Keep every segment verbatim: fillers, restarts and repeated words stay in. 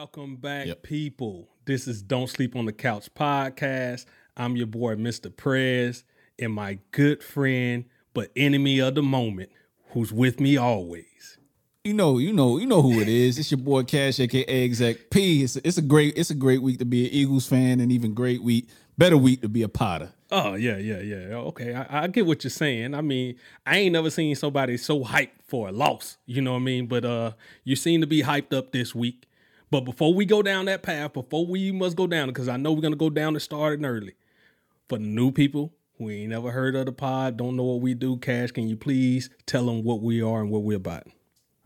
Welcome back, yep. people. This is Don't Sleep on the Couch Podcast. I'm your boy, Mister Prez, and my good friend, but enemy of the moment, who's with me always. You know, you know, you know who it is. It's your boy Cash, aka Exec P. It's a, it's a great, it's a great week to be an Eagles fan, and even great week, better week to be a Potter. Oh yeah, yeah, yeah. Okay, I, I get what you're saying. I mean, I ain't never seen somebody so hyped for a loss. You know what I mean? But uh, you seem to be hyped up this week. But before we go down that path, before we must go down it, because I know we're gonna go down it starting early. For the new people who ain't never heard of the pod, don't know what we do, Cash, can you please tell them what we are and what we're about?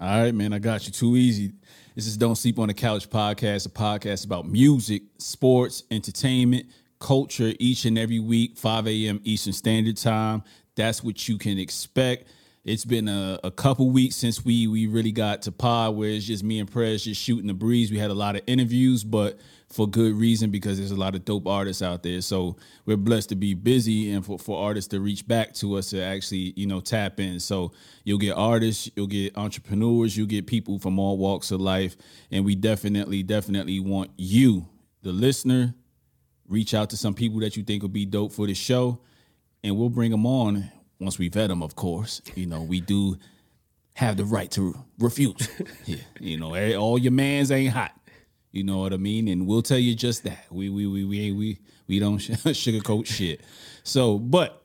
All right, man, I got you. Too easy. This is Don't Sleep on the Couch Podcast, a podcast about music, sports, entertainment, culture, each and every week, five a.m. Eastern Standard Time. That's what you can expect. It's been a, a couple weeks since we we really got to pod, where it's just me and Prez just shooting the breeze. We had a lot of interviews, but for good reason, because there's a lot of dope artists out there. So we're blessed to be busy and for, for artists to reach back to us to actually, you know, tap in. So you'll get artists, you'll get entrepreneurs, you'll get people from all walks of life. And we definitely, definitely want you, the listener, reach out to some people that you think would be dope for the show, and we'll bring them on. Once we vet them, of course, you know, we do have the right to refuse. Yeah, you know, all your mans ain't hot. You know what I mean? And we'll tell you just that. We we we we we, we don't sugarcoat shit. So, but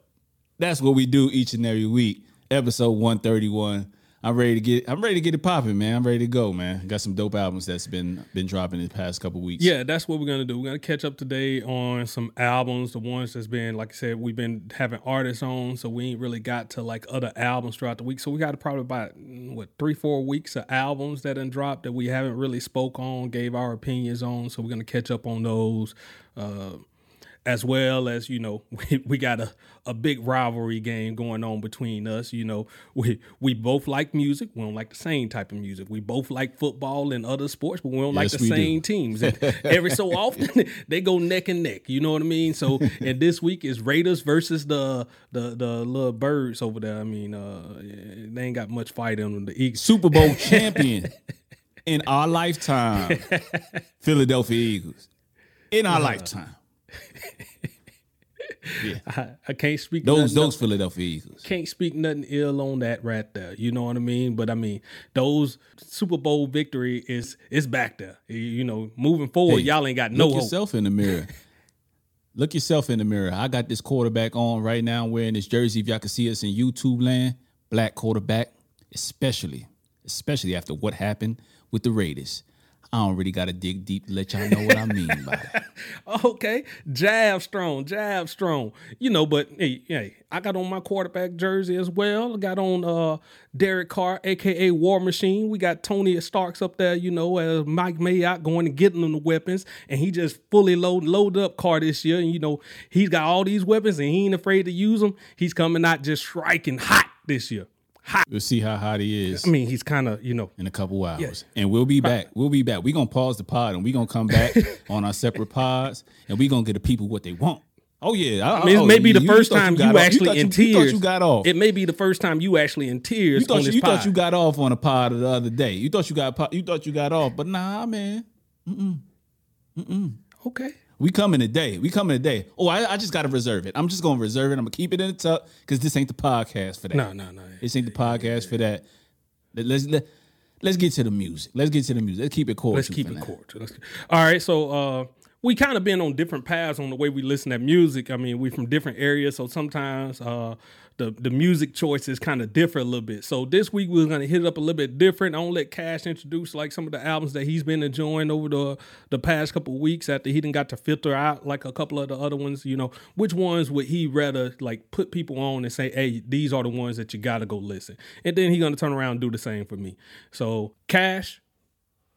that's what we do each and every week. Episode one thirty-one. I'm ready to get I'm ready to get it popping, man. I'm ready to go, man. Got some dope albums that's been been dropping in the past couple weeks. Yeah, that's what we're going to do. We're going to catch up today on some albums, the ones that's been, like I said, we've been having artists on, so we ain't really got to like other albums throughout the week. So we got probably about, what, three, four weeks of albums that done dropped that we haven't really spoke on, gave our opinions on, so we're going to catch up on those. Uh As well as, you know, we, we got a, a big rivalry game going on between us. You know, we we both like music. We don't like the same type of music. We both like football and other sports, but we don't yes, like the same do. teams. And every so often, they go neck and neck. You know what I mean? So, and this week is Raiders versus the the, the little birds over there. I mean, uh, they ain't got much fight in them. The Eagles. Super Bowl champion in our lifetime, Philadelphia Eagles. In our uh, lifetime. Yeah. I, I can't speak those those nothing, Philadelphia Eagles. Can't speak nothing ill on that right there. You know what I mean? But I mean, those Super Bowl victory is is back there. You know, moving forward, hey, y'all ain't got no hope. Look yourself in the mirror. Look yourself in the mirror. I got this quarterback on right now wearing this jersey. If y'all can see us in YouTube land, black quarterback, especially, especially after what happened with the Raiders. I don't really got to dig deep to let y'all know what I mean by that. Okay. Jab strong, jab strong. You know, but hey, hey, I got on my quarterback jersey as well. I got on uh, Derek Carr, a k a. War Machine. We got Tony Starks up there, you know, as Mike Mayock going and getting them the weapons. And he just fully load, loaded up Carr this year. And, you know, he's got all these weapons and he ain't afraid to use them. He's coming out just striking hot this year. Hot. We'll see how hot he is. I mean, he's kind of, you know. In a couple hours. Yeah. And we'll be back. We'll be back. We're going to pause the pod and we're going to come back on our separate pods and we're going to get the people what they want. Oh, yeah. I, I, it may be the first time you actually in tears. You thought you got off. It may be the first time you actually in tears on this pod. You thought you got off on a pod the other day. You thought you got you thought you got off, but nah, man. Mm-mm. Mm-mm. Okay. We coming today. We coming today. Oh, I, I just got to reserve it. I'm just going to reserve it. I'm going to keep it in the tuck because this ain't the podcast for that. No, no, no. This ain't the podcast for that. Let's, let, let's get to the music. Let's get to the music. Let's keep it cordial. Let's keep it cordial. All right. So uh, we kind of been on different paths on the way we listen to music. I mean, we from different areas. So sometimes uh, the, the music choices kind of differ a little bit. So this week we're going to hit it up a little bit different. I don't let Cash introduce like some of the albums that he's been enjoying over the the past couple of weeks after he done got to filter out like a couple of the other ones, you know, which ones would he rather like put people on and say, hey, these are the ones that you got to go listen. And then he's going to turn around and do the same for me. So Cash,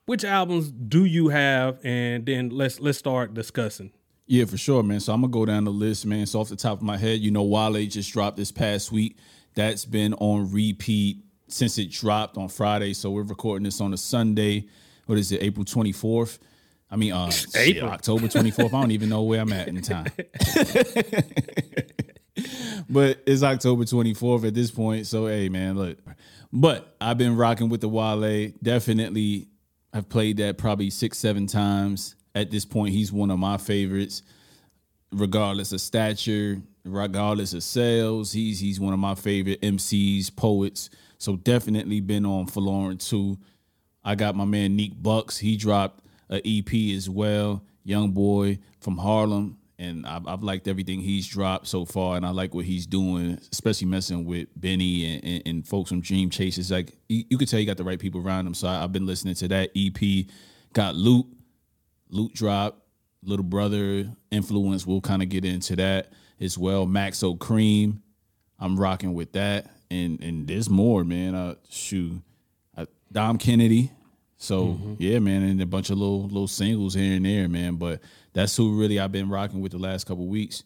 which albums do you have? And then let's let's start discussing. Yeah, for sure, man. So I'm going to go down the list, man. So off the top of my head, you know, Wale just dropped this past week. That's been on repeat since it dropped on Friday. So we're recording this on a Sunday. What is it, April twenty-fourth? I mean, uh, shit, October twenty-fourth. I don't even know where I'm at in time. But it's October twenty-fourth at this point. So, hey, man, look. But I've been rocking with the Wale. Definitely I've played that probably six, seven times. At this point, he's one of my favorites. Regardless of stature, regardless of sales, he's he's one of my favorite M Cs, poets. So definitely been on for Lauren too. I got my man Neek Bucks. He dropped an E P as well, young boy from Harlem. And I've, I've liked everything he's dropped so far, and I like what he's doing, especially messing with Benny and, and, and folks from Dream Chasers. Like, you, you could tell he got the right people around him, so I, I've been listening to that E P. Got Loot. Loot drop. Little Brother influence. We'll kind of get into that as well. Maxo Cream. I'm rocking with that. And and there's more, man. Uh, shoot. I, Dom Kennedy. So, mm-hmm. yeah, man, and a bunch of little little singles here and there, man. But that's who really I've been rocking with the last couple of weeks.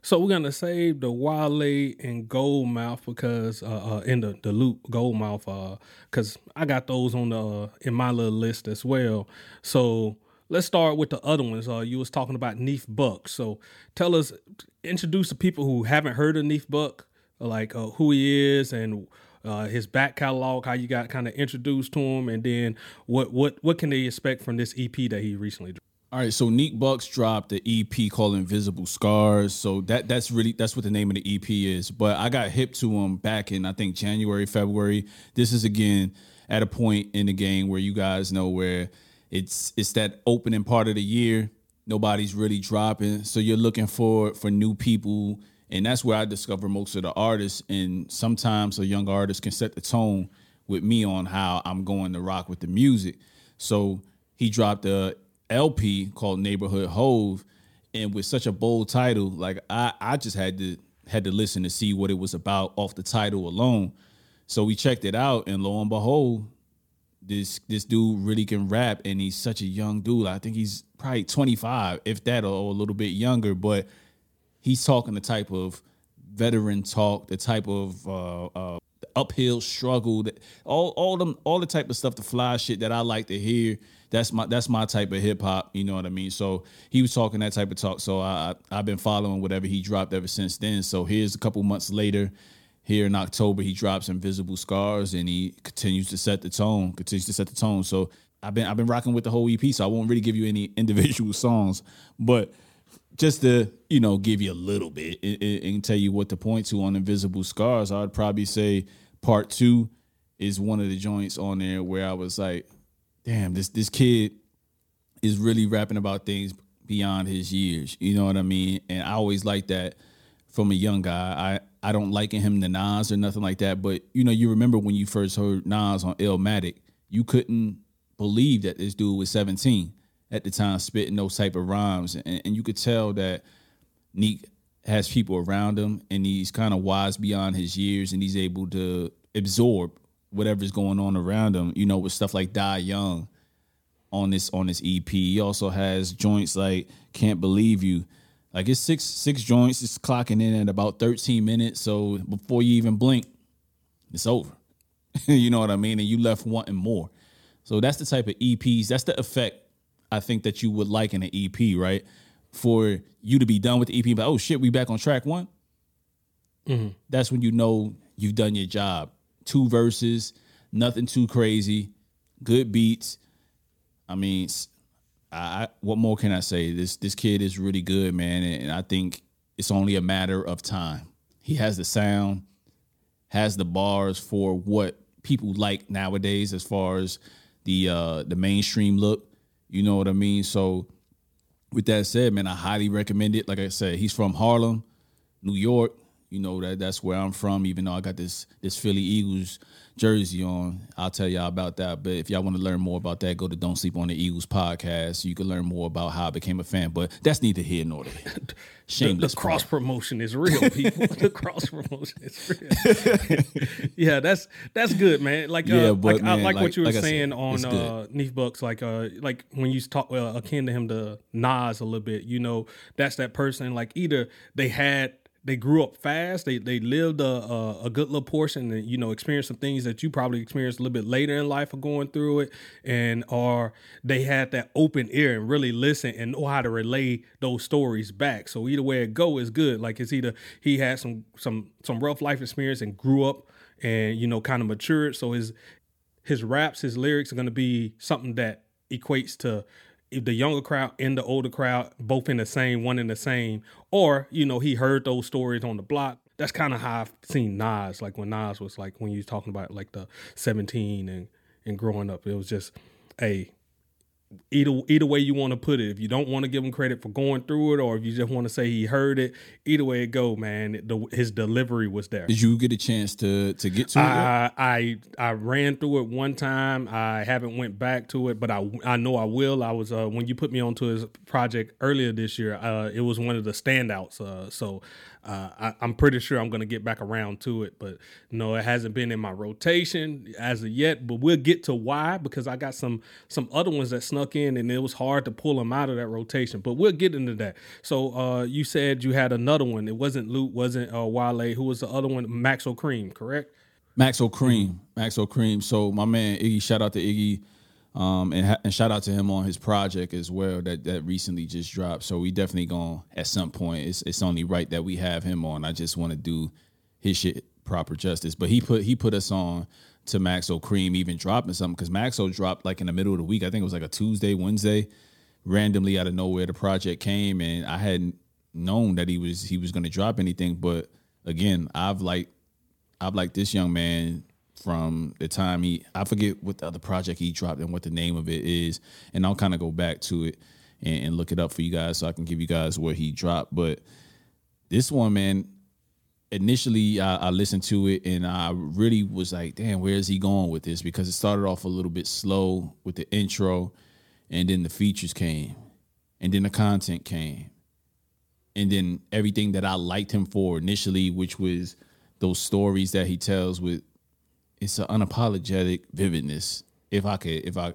So we're going to save the Wale and Goldmouth because, uh, uh, in the, the Loop Goldmouth, because uh, I got those on the uh, in my little list as well. So let's start with the other ones. Uh, you was talking about Neef Bucks. So tell us, introduce the people who haven't heard of Neef Buck, like uh, who he is and Uh, his back catalog, how you got kind of introduced to him, and then what what what can they expect from this E P that he recently dropped? All right, so Neek Bucks dropped the E P called Invisible Scars. So that that's really that's what the name of the E P is. But I got hip to him back in, I think, January, February. This is, again, at a point in the game where you guys know where it's it's that opening part of the year. Nobody's really dropping. So you're looking for for new people. And that's where I discover most of the artists. And sometimes a young artist can set the tone with me on how I'm going to rock with the music. So he dropped a L P called Neighborhood Hove. And with such a bold title, like I, I just had to had to listen to see what it was about off the title alone. So we checked it out. And lo and behold, this this dude really can rap. And he's such a young dude. I think he's probably twenty-five, if that, or a little bit younger. But he's talking the type of veteran talk, the type of uh, uh, uphill struggle, that all all them all the type of stuff, the fly shit that I like to hear. That's my that's my type of hip hop. You know what I mean? So he was talking that type of talk. So I, I I've been following whatever he dropped ever since then. So here's a couple months later, here in October, he drops Invisible Scars, and he continues to set the tone. Continues to set the tone. So I've been I've been rocking with the whole E P. So I won't really give you any individual songs, but just to, you know, give you a little bit and, and tell you what to point to on Invisible Scars, I'd probably say part two is one of the joints on there where I was like, damn, this this kid is really rapping about things beyond his years. You know what I mean? And I always like that from a young guy. I, I don't liken him to Nas or nothing like that. But, you know, you remember when you first heard Nas on Illmatic, you couldn't believe that this dude was seventeen. At the time, spitting those type of rhymes. And, and you could tell that Neek has people around him, and he's kind of wise beyond his years, and he's able to absorb whatever's going on around him, you know, with stuff like Die Young on this on this E P. He also has joints like Can't Believe You. Like, it's six six joints. It's clocking in at about thirteen minutes. So before you even blink, it's over. You know what I mean? And you left wanting more. So that's the type of E Ps. That's the effect I think that you would like in an E P, right? For you to be done with the E P, but, oh shit, we back on track one. Mm-hmm. That's when you know you've done your job. Two verses, nothing too crazy, good beats. I mean, I, what more can I say? This this kid is really good, man, and I think it's only a matter of time. He has the sound, has the bars for what people like nowadays as far as the uh, the mainstream look. You know what I mean? So with that said, man, I highly recommend it. Like I said, he's from Harlem, New York. You know, that that's where I'm from, even though I got this this Philly Eagles jersey on. I'll tell y'all about that. But if y'all want to learn more about that, go to Don't Sleep on the Eagles podcast. You can learn more about how I became a fan. But that's neither here nor there. Shameless. The, the cross-promotion is real, people. The cross-promotion is real. Yeah, that's that's good, man. Like, uh, yeah, but, like man, I like, like what you were like saying said, on uh, Neef Bucks. Like, uh, like when you talk uh, akin to him to Nas a little bit, you know, that's that person. Like, either they had They grew up fast. They they lived a, a a good little portion, and you know, experienced some things that you probably experienced a little bit later in life, or going through it, and or they had that open ear and really listen and know how to relay those stories back. So either way it go is good. Like, it's either he had some some some rough life experience and grew up, and you know, kind of matured. So his his raps, his lyrics are going to be something that equates to the younger crowd and the older crowd, both in the same, one in the same. Or, you know, he heard those stories on the block. That's kind of how I've seen Nas, like when Nas was like, when you was talking about like the seventeen and, and growing up, it was just, hey, either, either way you want to put it. If you don't want to give him credit for going through it, or if you just want to say he heard it, either way it go, man, it, the, his delivery was there. Did you get a chance to to get to I, it? I I ran through it one time. I haven't went back to it, but I, I know I will. I was, uh, when you put me onto his project earlier this year, uh, it was one of the standouts. Uh, so, Uh, I, I'm pretty sure I'm going to get back around to it, but no, it hasn't been in my rotation as of yet, but we'll get to why, because I got some some other ones that snuck in and it was hard to pull them out of that rotation, but we'll get into that. So uh, you said you had another one. It wasn't Loot, wasn't uh, Wale. Who was the other one? Maxo Cream, correct? Maxo Cream. Maxo Cream. So my man Iggy, shout out to Iggy. Um, and, ha- and shout out to him on his project as well that, that recently just dropped. So we definitely gonna, at some point, it's it's only right that we have him on. I just want to do his shit proper justice. But he put he put us on to Maxo Cream even dropping something, because Maxo dropped like in the middle of the week. I think it was like a Tuesday, Wednesday, randomly out of nowhere the project came, and I hadn't known that he was he was gonna drop anything. But again, I've like I've liked this young man from the time he, I forget what the other project he dropped and what the name of it is, and I'll kind of go back to it and, and look it up for you guys so I can give you guys where he dropped. But this one, man, initially I, I listened to it and I really was like, damn, where is he going with this? Because it started off a little bit slow with the intro, and then the features came, and then the content came, and then everything that I liked him for initially, which was those stories that he tells with, it's an unapologetic vividness, if I could, if I,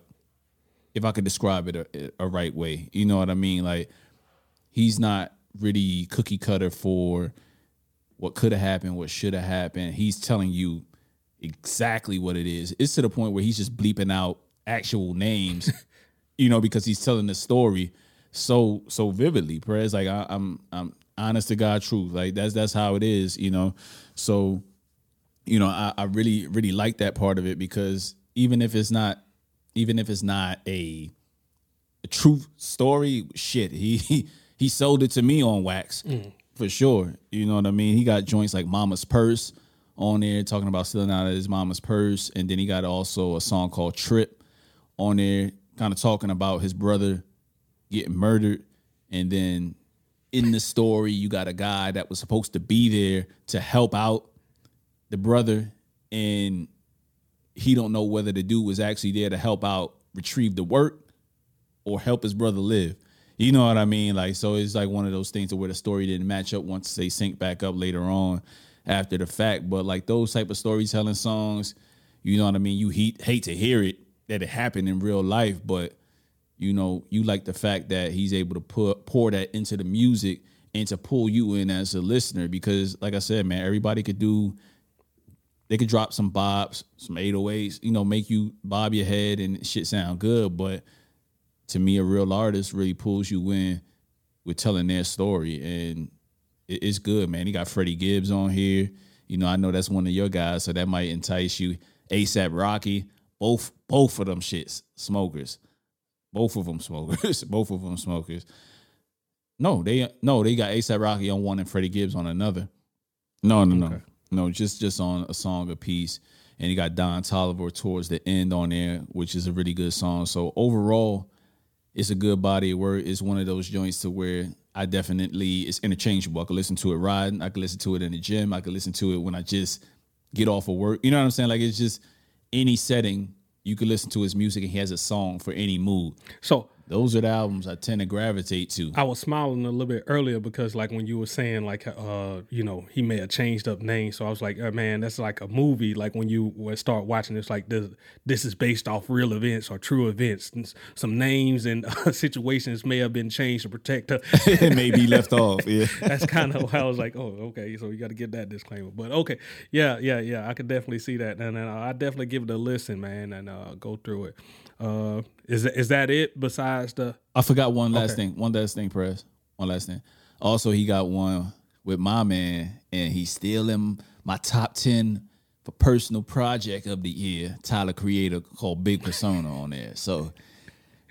if I could describe it a, a right way. You know what I mean? Like, he's not really cookie cutter for what could have happened, what should have happened. He's telling you exactly what it is. It's to the point where he's just bleeping out actual names, you know, because he's telling the story so so vividly. Perez, like I, I'm I'm honest to God, truth. Like that's that's how it is, you know. So, you know, I, I really, really like that part of it, because even if it's not, even if it's not a, a true story, shit, he he sold it to me on wax mm. for sure. You know what I mean? He got joints like Mama's Purse on there, talking about stealing out of his mama's purse, and then he got also a song called Trip on there, kind of talking about his brother getting murdered, and then in the story, you got a guy that was supposed to be there to help out the brother, and he don't know whether the dude was actually there to help out, retrieve the work, or help his brother live. You know what I mean? Like, so it's like one of those things where the story didn't match up once they sync back up later on after the fact. But like those type of storytelling songs, you know what I mean? You hate, hate to hear it, that it happened in real life, but you know, you like the fact that he's able to put, pour that into the music and to pull you in as a listener, because like I said, man, everybody could do, they could drop some bops, some eight oh eights, you know, make you bob your head and shit sound good. But to me, a real artist really pulls you in with telling their story. And it's good, man. He got Freddie Gibbs on here. You know, I know that's one of your guys, so that might entice you. A$AP Rocky, both both of them shits, smokers. Both of them smokers. both of them smokers. No, they no, they got A$AP Rocky on one and Freddie Gibbs on another. No, no, okay. no. No, just just on a song apiece. And you got Don Toliver towards the end on there, which is a really good song. So overall, it's a good body of work. It's one of those joints to where I definitely, it's interchangeable. I could listen to it riding. I could listen to it in the gym. I could listen to it when I just get off of work. You know what I'm saying? Like, it's just any setting, you could listen to his music, and he has a song for any mood. So those are the albums I tend to gravitate to. I was smiling a little bit earlier because, like, when you were saying, like, uh, you know, he may have changed up names. So I was like, oh, man, that's like a movie. Like, when you start watching, it's like this, this is based off real events or true events. And some names and uh, situations may have been changed to protect her. It may be left off, yeah. That's kind of how I was like, oh, okay, so you got to get that disclaimer. But, okay, yeah, yeah, yeah, I could definitely see that. And, and I definitely give it a listen, man, and uh, go through it. Uh, is that, is that it besides the... I forgot one last okay. thing. One last thing, Perez. One last thing. Also, he got one with my man, and he's still in my top ten for personal project of the year, Tyler Creator, called Big Persona on there. So,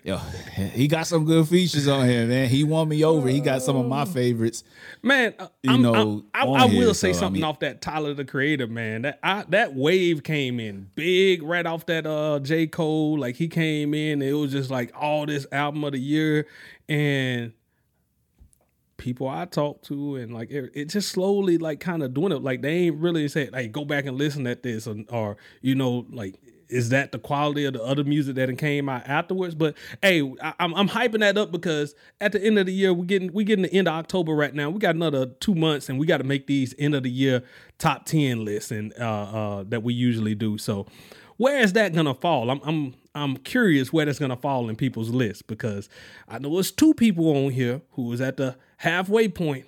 yo, he got some good features on here, man. He won me over. He got some of my favorites. Man, you I'm, know, I'm, I, I will say so, something I mean, off that Tyler the Creator, man. That I, that wave came in big right off that uh, J. Cole. Like, he came in, and it was just like all this album of the year. And people I talk to, and like it, it just slowly like kind of dwindled. Like, they ain't really said, like, go back and listen at this, or, or you know, like, is that the quality of the other music that came out afterwards? But hey, I, I'm I'm hyping that up because at the end of the year, we're getting we getting the end of October right now. We got another two months, and we got to make these end of the year top ten lists, and uh, uh, that we usually do. So where is that gonna fall? I'm I'm I'm curious where that's gonna fall in people's lists, because I know it's two people on here who was at the halfway point.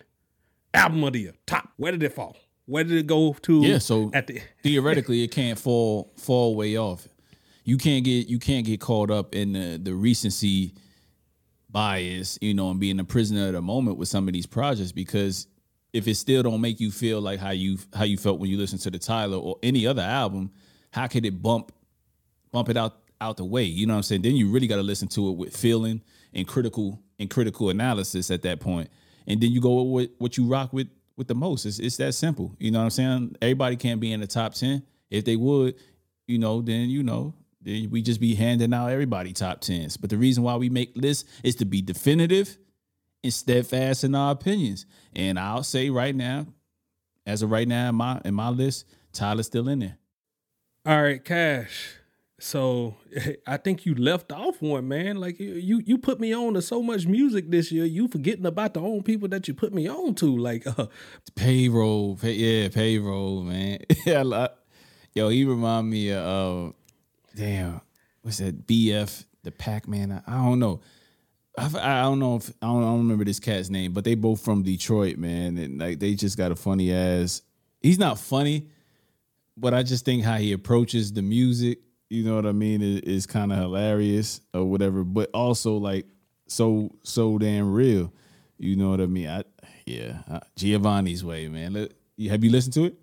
Album of the year, top. Where did it fall? Where did it go to? Yeah, so at the theoretically, it can't fall fall way off. You can't get you can't get caught up in the, the recency bias, you know, and being a prisoner of the moment with some of these projects, because if it still don't make you feel like how you how you felt when you listened to the Tyler or any other album, how could it bump bump it out out the way? You know what I'm saying? Then you really got to listen to it with feeling and critical and critical analysis at that point, and then you go with what you rock with. With the most, it's, it's that simple. You know what I'm saying? Everybody can't be in the top ten. If they would, you know, then you know, then we just be handing out everybody top tens. But the reason why we make lists is to be definitive and steadfast in our opinions. And I'll say right now, as of right now, in my in my list, Tyler's still in there. All right, Cash. So I think you left off one, man. Like, you, you, you put me on to so much music this year. You forgetting about the own people that you put me on to, like uh, Payroll, pay, yeah, Payroll, man. Yeah, yo, he remind me of uh, damn, what's that? B F, the Pac-Man. I, I don't know. I, I don't know if I don't, I don't remember this cat's name, but they both from Detroit, man, and like they just got a funny ass. He's not funny, but I just think how he approaches the music, you know what I mean, it, it's kind of hilarious or whatever, but also like so so damn real. You know what I mean? I yeah, I, Giovanni's Way, man. Let, have you listened to it?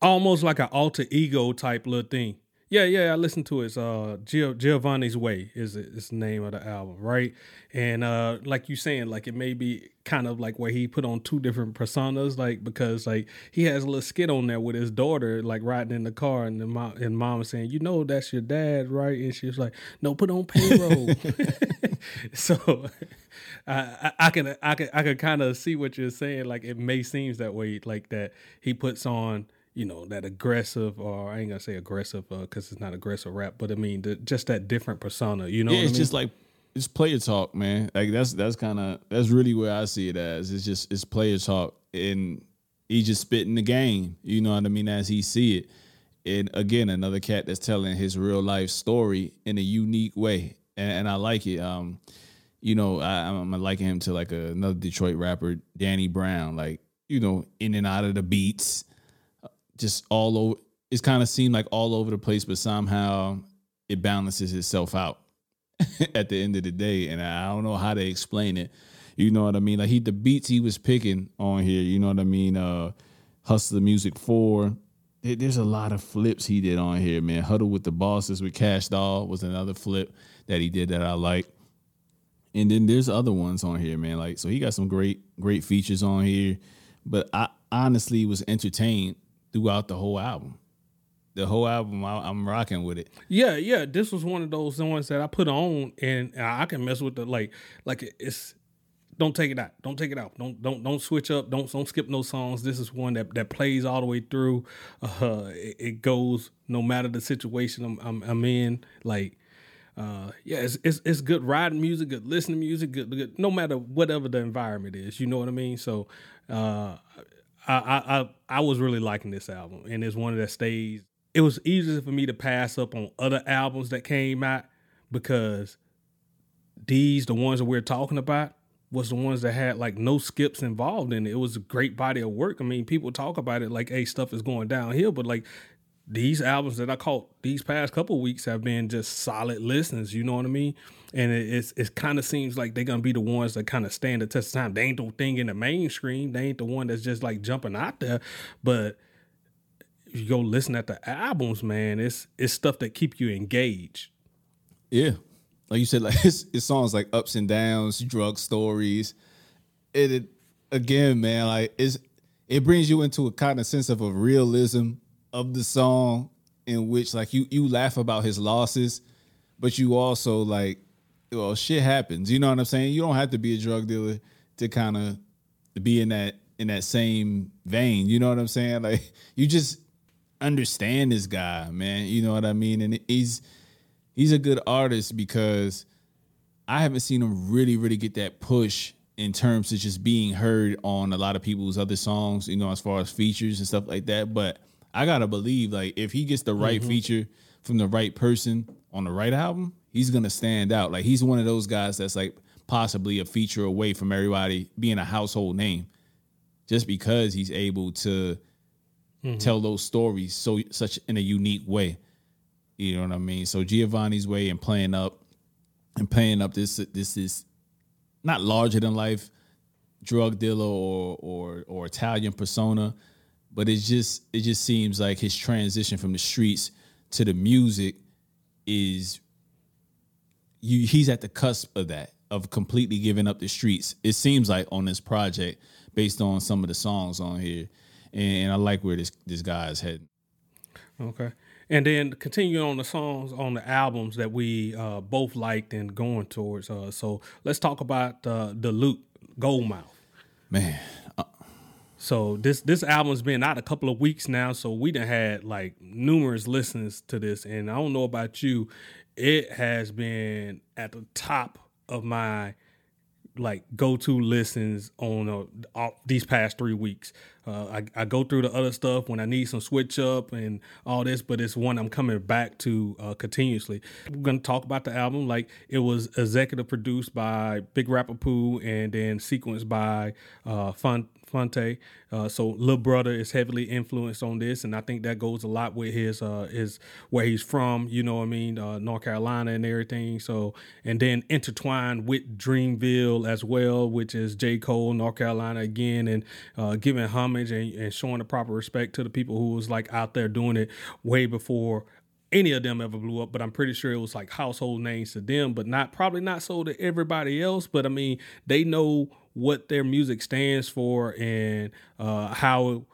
Almost like an alter ego type little thing. Yeah, yeah, I listened to it. It's uh, Gio, Giovanni's Way is the, is the name of the album, right? And uh, like you saying, like it may be kind of like where he put on two different personas, like because like he has a little skit on there with his daughter, like riding in the car, and the mom and mom saying, you know, that's your dad, right? And she was like, no, put on Payroll. So I, I can I can I can kind of see what you're saying. Like it may seem that way, like that he puts on, you know, that aggressive, or I ain't gonna say aggressive because uh, it's not aggressive rap, but I mean, the, just that different persona, you know? Yeah, what it's I mean? Just like, it's player talk, man. Like that's, that's kind of, that's really where I see it as. It's just, it's player talk, and he just spitting the game, you know what I mean, as he see it. And again, another cat that's telling his real life story in a unique way. And, and I like it. Um, You know, I, I'm liking him to like a, another Detroit rapper, Danny Brown, like, you know, in and out of the beats, just all over. It's kind of seemed like all over the place, but somehow it balances itself out at the end of the day. And I don't know how to explain it. You know what I mean? Like he, the beats he was picking on here, you know what I mean? Uh, Hustler Music four. There, there's a lot of flips he did on here, man. Huddle with the Bosses with Cash Doll was another flip that he did that I like. And then there's other ones on here, man. Like, so he got some great, great features on here, but I honestly was entertained throughout the whole album. The whole album, I, I'm rocking with it. Yeah, yeah. This was one of those ones that I put on, and I can mess with the like, like it's. Don't take it out. Don't take it out. Don't don't don't switch up. Don't don't skip no songs. This is one that, that plays all the way through. Uh, it, it goes no matter the situation I'm I'm, I'm in. Like, uh, yeah, it's, it's it's good riding music, good listening music, good, good no matter whatever the environment is. You know what I mean? So. Uh, I, I I I was really liking this album, and it's one that stays. It was easier for me to pass up on other albums that came out because these, the ones that we're talking about, was the ones that had like no skips involved in it. It was a great body of work. I mean, people talk about it like, hey, stuff is going downhill, but like these albums that I caught these past couple of weeks have been just solid listens. You know what I mean? And it, it's it kind of seems like they're going to be the ones that kind of stand the test of time. They ain't the thing in the mainstream. They ain't the one that's just like jumping out there. But you go listen at the albums, man, it's it's stuff that keep you engaged. Yeah. Like you said, like it's, it's songs like ups and downs, drug stories. It, it again, man, like it's it brings you into a kind of sense of a realism of the song in which like you you laugh about his losses, but you also like, well, shit happens. You know what I'm saying? You don't have to be a drug dealer to kind of be in that in that same vein. You know what I'm saying? Like you just understand this guy, man. You know what I mean? And he's He's a good artist because I haven't seen him really, really get that push in terms of just being heard on a lot of people's other songs, you know, as far as features and stuff like that. But I got to believe, like, if he gets the right mm-hmm. feature from the right person on the right album, he's going to stand out. Like, he's one of those guys that's, like, possibly a feature away from everybody being a household name just because he's able to mm-hmm. tell those stories so such in a unique way. You know what I mean? So Giovanni's Way and playing up and playing up this this is not larger than life drug dealer or or or Italian persona, but it's just it just seems like his transition from the streets to the music is you he's at the cusp of that, of completely giving up the streets. It seems like on this project, based on some of the songs on here. And, and I like where this this guy is heading. Okay. And then continue on the songs on the albums that we uh, both liked and going towards. Uh, so let's talk about uh, the Luke Goldmouth. Man. Uh, so this this album's been out a couple of weeks now. So we done had like numerous listens to this. And I don't know about you, it has been at the top of my like go-to listens on uh, all these past three weeks. Uh, I, I go through the other stuff when I need some switch up and all this, but it's one I'm coming back to uh, continuously. We're going to talk about the album. Like it was executive produced by Big Rapper Pooh and then sequenced by uh, Fun. Fonte. Uh, so Little Brother is heavily influenced on this, and I think that goes a lot with his uh, his where he's from, you know what I mean, uh, North Carolina and everything. So and then intertwined with Dreamville as well, which is J. Cole, North Carolina again, and uh, giving homage and, and showing the proper respect to the people who was like out there doing it way before any of them ever blew up, but I'm pretty sure it was like household names to them, but not probably not so to everybody else. But I mean, they know what their music stands for and uh, how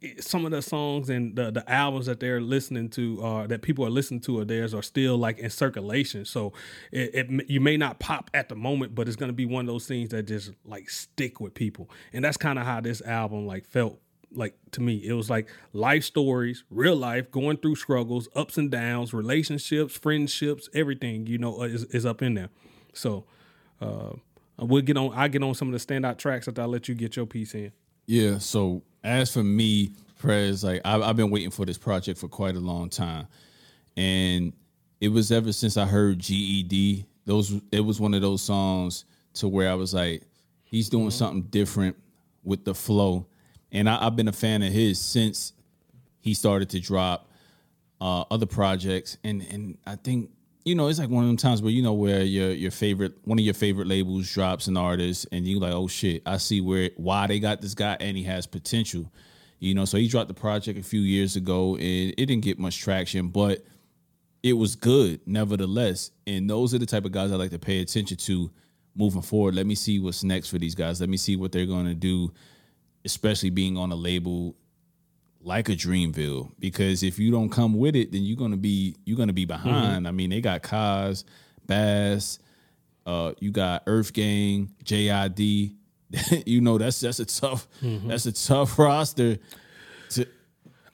it, some of the songs and the, the albums that they're listening to, uh, that people are listening to of theirs are still like in circulation. So it, it you may not pop at the moment, but it's going to be one of those things that just like stick with people. And that's kind of how this album like felt. Like to me, it was like life stories, real life, going through struggles, ups and downs, relationships, friendships, everything, you know, is, is up in there. So uh, we'll get on. I get on some of the standout tracks after I let you get your piece in. Yeah. So as for me, Prez, like I've, I've been waiting for this project for quite a long time. And it was ever since I heard G E D. Those it was one of those songs to where I was like, he's doing mm-hmm. something different with the flow. And I, I've been a fan of his since he started to drop uh, other projects. And and I think, you know, it's like one of them times where, you know, where your your favorite, one of your favorite labels drops an artist and you like, oh, shit, I see where why they got this guy and he has potential. You know, so he dropped the project a few years ago and it didn't get much traction, but it was good nevertheless. And those are the type of guys I like to pay attention to moving forward. Let me see what's next for these guys. Let me see what they're going to do, especially being on a label like a Dreamville, because if you don't come with it, then you're gonna be you're gonna be behind. Mm-hmm. I mean, they got Kaz, Bass, uh, you got Earth Gang, J I D. You know, that's that's a tough mm-hmm. that's a tough roster. To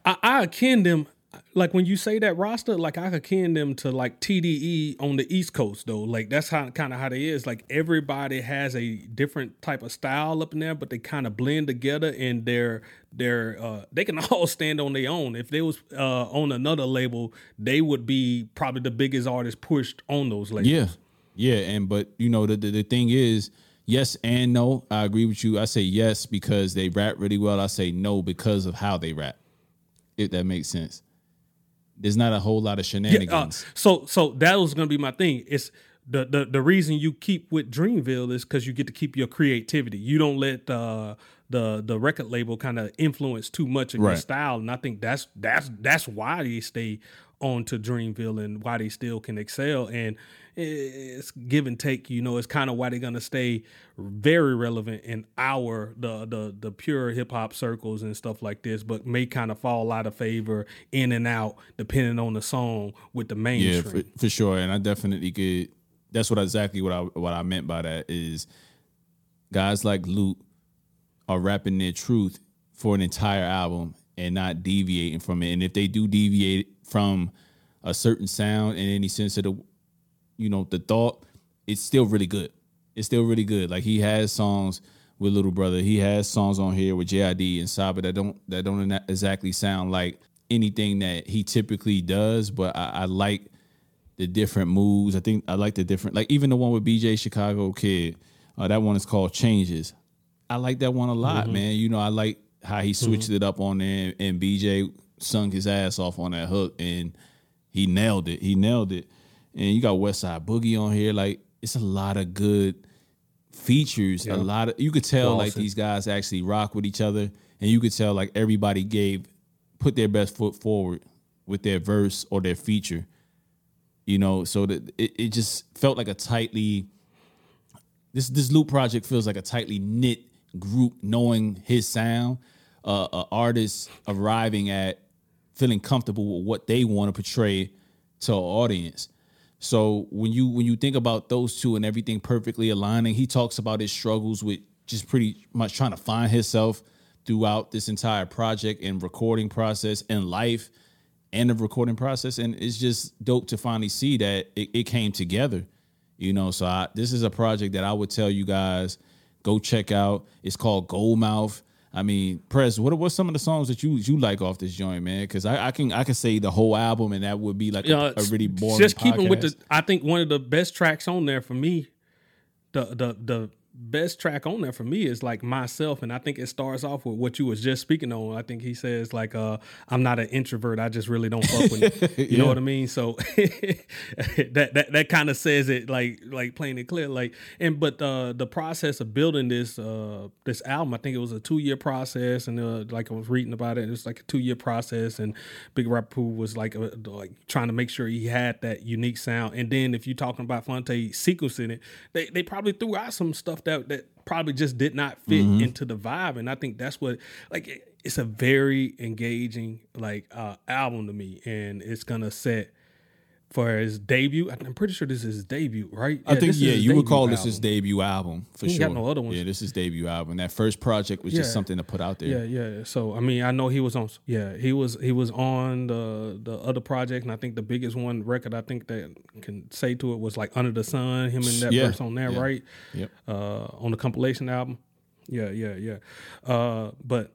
I, I akin them like when you say that roster, like I akin them to like T D E on the East Coast though. Like that's how kind of how they is. Like everybody has a different type of style up in there, but they kind of blend together and they're they're uh, they can all stand on their own. If they was uh, on another label, they would be probably the biggest artist pushed on those labels. Yeah, yeah. And but you know the the, the thing is yes and no. I agree with you. I say yes because they rap really well. I say no because of how they rap. If that makes sense. There's not a whole lot of shenanigans. Yeah, uh, so so that was going to be my thing. It's the the, the reason you keep with Dreamville is because you get to keep your creativity. You don't let uh, the the record label kind of influence too much of right. your style, and I think that's that's that's why they stay on to Dreamville and why they still can excel. And it's give and take, you know. It's kind of why they're gonna stay very relevant in our the the the pure hip hop circles and stuff like this, but may kind of fall out of favor in and out depending on the song with the mainstream. Yeah, for, for sure. And I definitely could. That's what exactly what I what I meant by that is guys like Luke are rapping their truth for an entire album and not deviating from it. And if they do deviate from a certain sound in any sense of the, you know, the thought, it's still really good. It's still really good. Like he has songs with Little Brother. He has songs on here with J I D and Saba that don't that don't exactly sound like anything that he typically does. But I, I like the different moves. I think I like the different, like even the one with B J Chicago Kid. Uh, that one is called Changes. I like that one a lot, mm-hmm. man. You know, I like how he switched mm-hmm. it up on there, and B J sung his ass off on that hook, and he nailed it. He nailed it. And you got West Side Boogie on here. Like, it's a lot of good features. Yeah. A lot of, you could tell, like, these guys actually rock with each other. And you could tell, like, everybody gave, put their best foot forward with their verse or their feature. You know, so that it, it just felt like a tightly, this this Loop project feels like a tightly knit group knowing his sound, uh, uh, artists arriving at feeling comfortable with what they want to portray to an audience. So when you when you think about those two and everything perfectly aligning, he talks about his struggles with just pretty much trying to find himself throughout this entire project and recording process and life and the recording process. And it's just dope to finally see that it, it came together, you know. So I, this is a project that I would tell you guys, go check out. It's called Goldmouth. I mean, Prez, what what's some of the songs that you you like off this joint, man? Because I, I can I can say the whole album, and that would be like a, uh, a really boring. Just keeping podcast. With the, I think one of the best tracks on there for me, the the the best track on there for me is like Myself, and I think it starts off with what you was just speaking on. I think he says like, uh, "I'm not an introvert. I just really don't fuck with it." You yeah. know what I mean? So that that that kind of says it like like plain and clear. Like and but uh, the process of building this uh, this album, I think it was a two year process, and uh, like I was reading about it, it was like a two year process, and Big Rap Pooh was like uh, like trying to make sure he had that unique sound. And then if you're talking about Fonte sequencing it, they they probably threw out some stuff that. That, that probably just did not fit mm-hmm. into the vibe, and I think that's what like it, it's a very engaging like uh, album to me, and it's gonna set for his debut. I'm pretty sure this is his debut, right? I yeah, think yeah, you would call album. This his debut album for he sure. Got no other ones. Yeah, this is debut album. That first project was yeah. just something to put out there. Yeah, yeah. So I mean, I know he was on. Yeah, he was he was on the the other project, and I think the biggest one record I think that can say to it was like Under the Sun. Him and that yeah. verse on there, yeah. right? Yep. Uh, on the compilation album. Yeah, yeah, yeah. Uh, but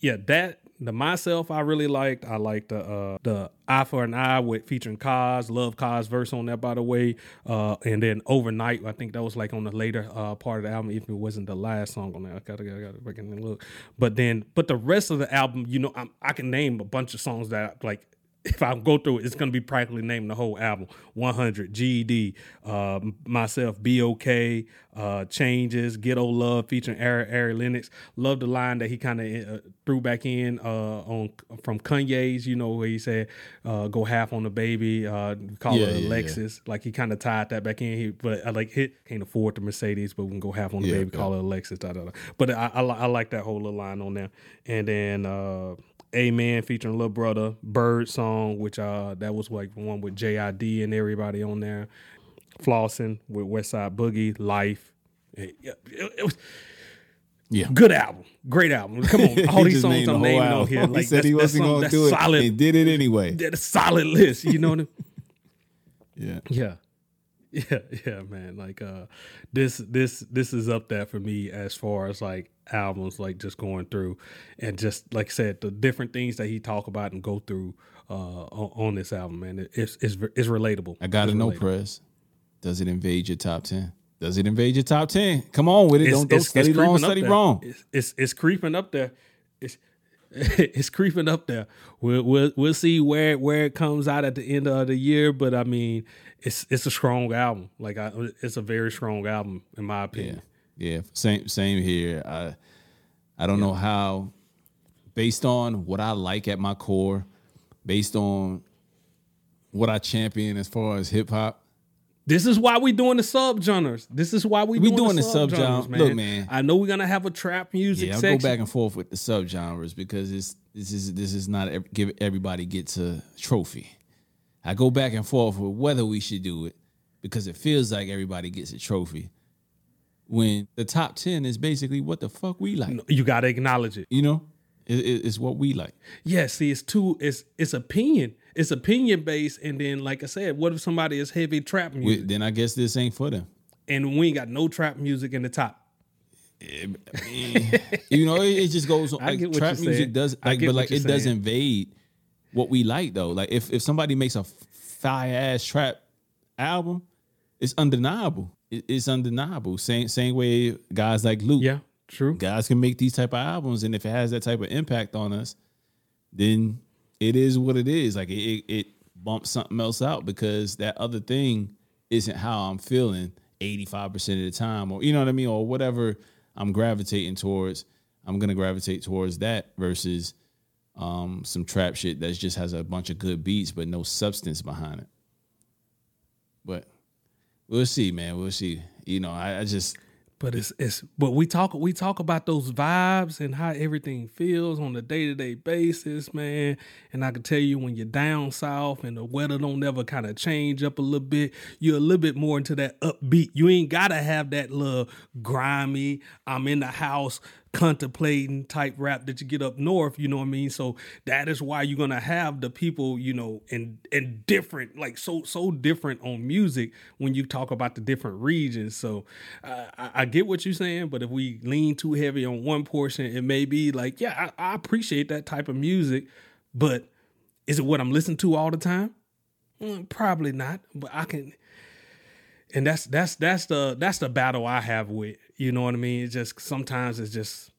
yeah, that. The Myself I really liked. I liked the uh, the Eye for an Eye with featuring Kaz. Love Kaz verse on that, by the way. Uh, and then Overnight, I think that was like on the later uh, part of the album, if it wasn't the last song on that. I gotta gotta gotta freaking look. But then, but the rest of the album, you know, I'm, I can name a bunch of songs that like. If I go through it, it's going to be practically named the whole album. one hundred, G E D, uh, Myself, B O K, uh, Changes, Ghetto Love featuring Ari, Ari Lennox. Love the line that he kind of uh, threw back in uh, on from Kanye's, you know, where he said, uh, go half on the baby, uh, call yeah, it Alexis. Yeah, yeah. Like he kind of tied that back in. He, but I like hit, can't afford the Mercedes, but we can go half on the yeah, baby, yeah. call it Alexis. Da, da, da. But I, I, I like that whole little line on there. And then... Uh, Amen featuring Little Brother, Bird Song, which uh that was like one with J I D and everybody on there, Flossing with West Side Boogie, Life. It, it, it was yeah, good album, great album. Come on, all these songs I'm naming on here. Like he said he wasn't gonna do it. He did it anyway. That's a solid list, you know what I mean? Yeah, yeah. Yeah, yeah, man. Like uh, this, this, this is up there for me as far as like albums, like just going through, and just like I said, the different things that he talk about and go through uh, on, on this album, man. It, it's it's it's relatable. I gotta know, Prez. Does it invade your top ten? Does it invade your top ten? Come on with it. It's, don't don't it's, study it's long, study there. Wrong. It's, it's it's creeping up there. It's it's creeping up there. We'll, we'll we'll see where where it comes out at the end of the year. But I mean, it's it's a strong album. Like I, it's a very strong album in my opinion. Yeah, yeah. same same here. I I don't yeah. know how. Based on what I like at my core, based on what I champion as far as hip hop. This is why we doing the subgenres. This is why we, we doing, doing the subgenres, sub man. Look, man. I know we're gonna have a trap music. Yeah, I'll section. go back and forth with the subgenres because it's this is this is not give everybody gets a trophy. I go back and forth with whether we should do it because it feels like everybody gets a trophy. When the top ten is basically what the fuck we like. You gotta acknowledge it. You know, it, it, it's what we like. Yeah, see, it's too. It's it's opinion. It's opinion based, and then like I said, what if somebody is heavy trap music? Then I guess this ain't for them. And we ain't got no trap music in the top. It, it, you know, it, it just goes on. Like, trap music saying. does, like, but like it saying. does invade what we like though. Like if, if somebody makes a fire ass trap album, it's undeniable. It, it's undeniable. Same same way guys like Luke. Yeah, true. Guys can make these type of albums, and if it has that type of impact on us, then it is what it is. Like it, it bumps something else out because that other thing isn't how I'm feeling eighty-five percent of the time, or you know what I mean, or whatever I'm gravitating towards. I'm gonna gravitate towards that versus um, some trap shit that just has a bunch of good beats but no substance behind it. But we'll see, man. We'll see. You know, I, I just. But it's it's but we talk we talk about those vibes and how everything feels on a day-to-day basis, man. And I can tell you when you're down south and the weather don't ever kind of change up a little bit, you're a little bit more into that upbeat. You ain't gotta have that little grimy, I'm in the house contemplating type rap that you get up north, you know what I mean? So that is why you're gonna have the people, you know, and and different, like so so different on music when you talk about the different regions. So uh, I, I get what you're saying, but if we lean too heavy on one portion, it may be like, yeah, I, I appreciate that type of music, but is it what I'm listening to all the time? Mm, probably not, but I can. And that's that's that's the that's the battle I have with, you know what I mean? It's just sometimes it's just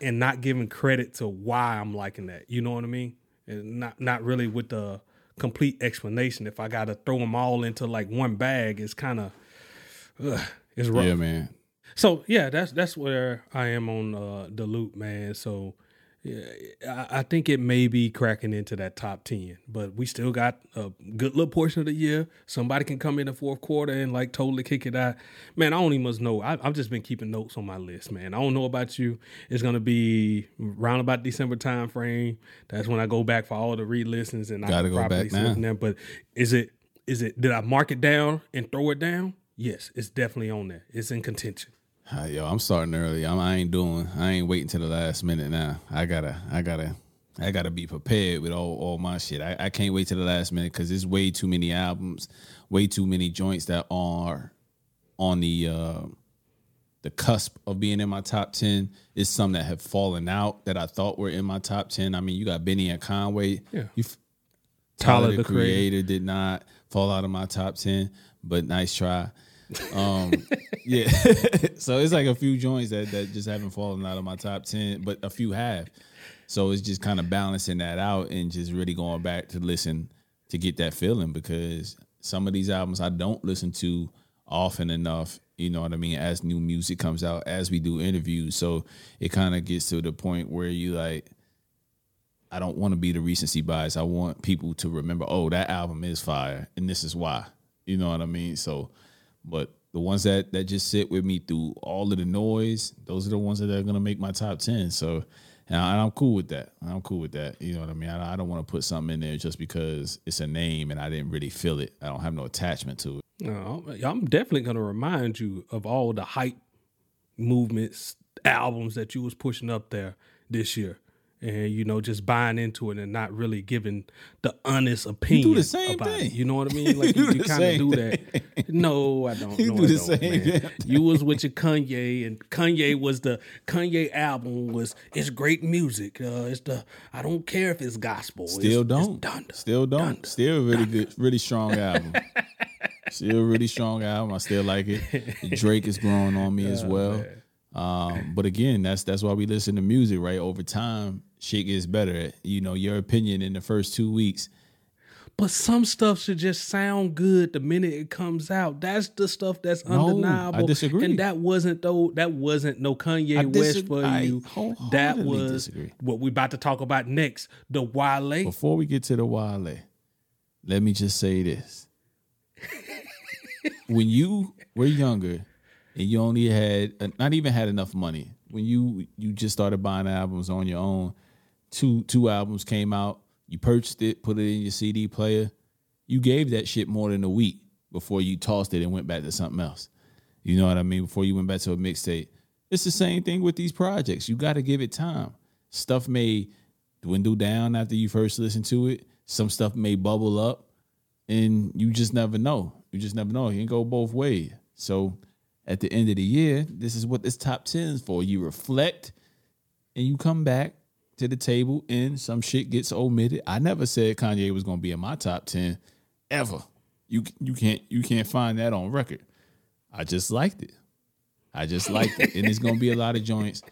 and not giving credit to why I'm liking that, you know what I mean? And not not really with the complete explanation. If I gotta throw them all into like one bag, it's kind of it's rough. Yeah, man. So yeah, that's that's where I am on uh, the loop, man. So yeah, I, I think it may be cracking into that top ten, but we still got a good little portion of the year. Somebody can come in the fourth quarter and like totally kick it out. Man, I only must know. I, I've just been keeping notes on my list, man. I don't know about you. It's going to be round about December time frame. That's when I go back for all the re-listens and Gotta I can probably see them. But is it, is it, did I mark it down and throw it down? Yes, it's definitely on there. It's in contention. Uh, yo, I'm starting early. I'm, I ain't doing. I ain't waiting till the last minute now. I gotta, I gotta, I gotta be prepared with all, all my shit. I, I can't wait till the last minute because there's way too many albums, way too many joints that are on the uh, the cusp of being in my top ten. It's some that have fallen out that I thought were in my top ten. I mean, you got Benny and Conway. Yeah. You, Tyler, Tyler the Creator did not fall out of my top ten, but nice try. um yeah so it's like a few joints that, that just haven't fallen out of my top ten, but a few have, so it's just kind of balancing that out and just really going back to listen to get that feeling, because some of these albums I don't listen to often enough, you know what I mean, as new music comes out, as we do interviews, so it kind of gets to the point where you like, I don't want to be the recency bias. I want people to remember, oh, that album is fire and this is why, you know what I mean? So but the ones that, that just sit with me through all of the noise, those are the ones that are going to make my top ten. So, and, I, and I'm cool with that. I'm cool with that. You know what I mean? I, I don't want to put something in there just because it's a name and I didn't really feel it. I don't have no attachment to it. No, I'm definitely going to remind you of all the hype movements, albums that you was pushing up there this year. And, you know, just buying into it and not really giving the honest opinion. You do the same about thing. It. You know what I mean? Like, you, you, you kind of do that. No, I don't. You no, do I the don't, same man. You was with your Kanye, and Kanye was the, Kanye album was, it's great music. Uh, it's the, I don't care if it's gospel. Still it's, don't. It's Donda. Still don't. Donda. Still really Donda. Good, really strong album. Still really strong album. I still like it. Drake is growing on me oh, as well. Man. Um, but again, that's that's why we listen to music, right? Over time, shit gets better. You know, your opinion in the first two weeks. But some stuff should just sound good the minute it comes out. That's the stuff that's undeniable. No, I disagree. And that wasn't though. That wasn't no Kanye West for you. That was disagree. What we about to talk about next. The Wale. Before we get to the Wale, let me just say this: when you were younger and you only had not even had enough money, when you you just started buying albums on your own, two two albums came out. You purchased it, put it in your C D player. You gave that shit more than a week before you tossed it and went back to something else. You know what I mean? Before you went back to a mixtape. It's the same thing with these projects. You got to give it time. Stuff may dwindle down after you first listen to it. Some stuff may bubble up, and you just never know. You just never know. You can go both ways. So at the end of the year, this is what this top ten is for. You reflect, and you come back to the table, and some shit gets omitted. I never said Kanye was gonna be in my top ten ever. You you can't you can't find that on record. I just liked it. I just liked it, and there's gonna be a lot of joints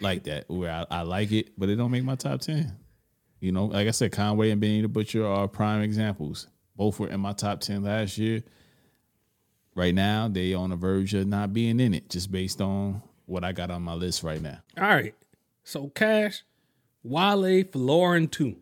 like that where I, I like it, but it don't make my top ten. You know, like I said, Conway and Benny the Butcher are prime examples. Both were in my top ten last year. Right now, they on the verge of not being in it, just based on what I got on my list right now. All right, so Cash. Wale for Lauren too,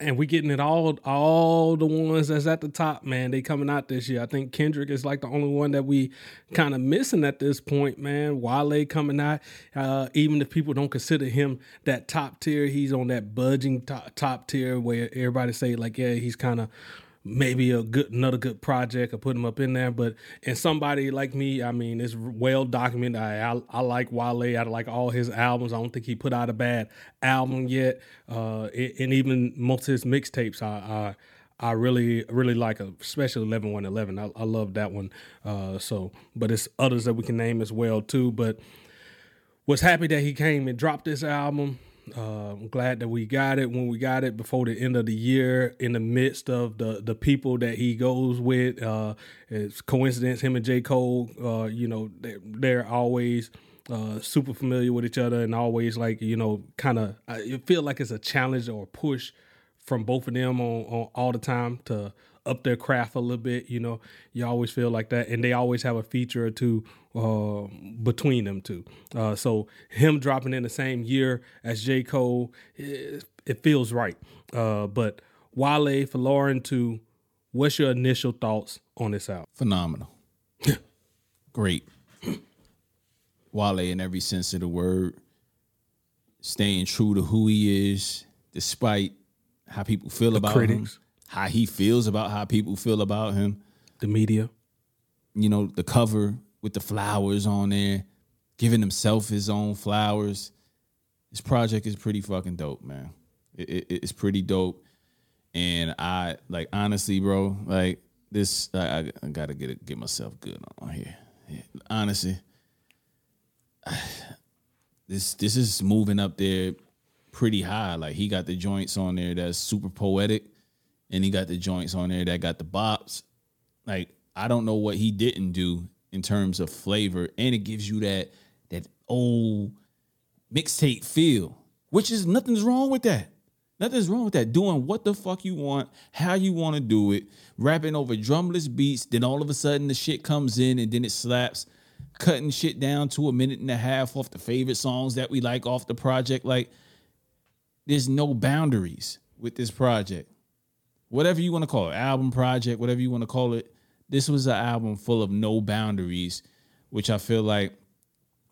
and we getting it all. All the ones that's at the top, man, they coming out this year. I think Kendrick is like the only one that we kind of missing at this point, man. Wale coming out, uh, even if people don't consider him that top tier, he's on that budging top, top tier where everybody say like, yeah, he's kind of maybe a good another good project. I put him up in there, but and somebody like me, I mean, it's well documented. I, I I like Wale. I like all his albums. I don't think he put out a bad album yet. Uh, it, and even most of his mixtapes, I I I really really like, especially eleven one eleven. I I love that one. Uh, so, but it's others that we can name as well too. But was happy that he came and dropped this album. Uh, I'm glad that we got it when we got it before the end of the year in the midst of the, the people that he goes with. Uh, it's coincidence. Him and J. Cole, uh, you know, they're, they're always uh, super familiar with each other and always like, you know, kind of you feel like it's a challenge or a push from both of them on, on all the time to up their craft a little bit. You know, you always feel like that. And they always have a feature or two uh, between them two. Uh, so him dropping in the same year as J. Cole, it, it feels right. Uh, but Wale for Lauren too, what's your initial thoughts on this album? Phenomenal. Great. Wale in every sense of the word, staying true to who he is, despite how people feel the about critics. Him. How he feels about how people feel about him. The media. You know, the cover with the flowers on there, giving himself his own flowers. This project is pretty fucking dope, man. It, it, it's pretty dope. And I, like, honestly, bro, like, this, I, I got to get it, get myself good on here. Yeah. Honestly, this this is moving up there pretty high. Like, he got the joints on there that's super poetic. And he got the joints on there that got the bops. Like, I don't know what he didn't do in terms of flavor. And it gives you that that old mixtape feel, which is nothing's wrong with that. Nothing's wrong with that. Doing what the fuck you want, how you want to do it, rapping over drumless beats. Then all of a sudden the shit comes in and then it slaps, cutting shit down to a minute and a half off the favorite songs that we like off the project. Like, there's no boundaries with this project. Whatever you want to call it, album, project, whatever you want to call it, this was an album full of no boundaries, which I feel like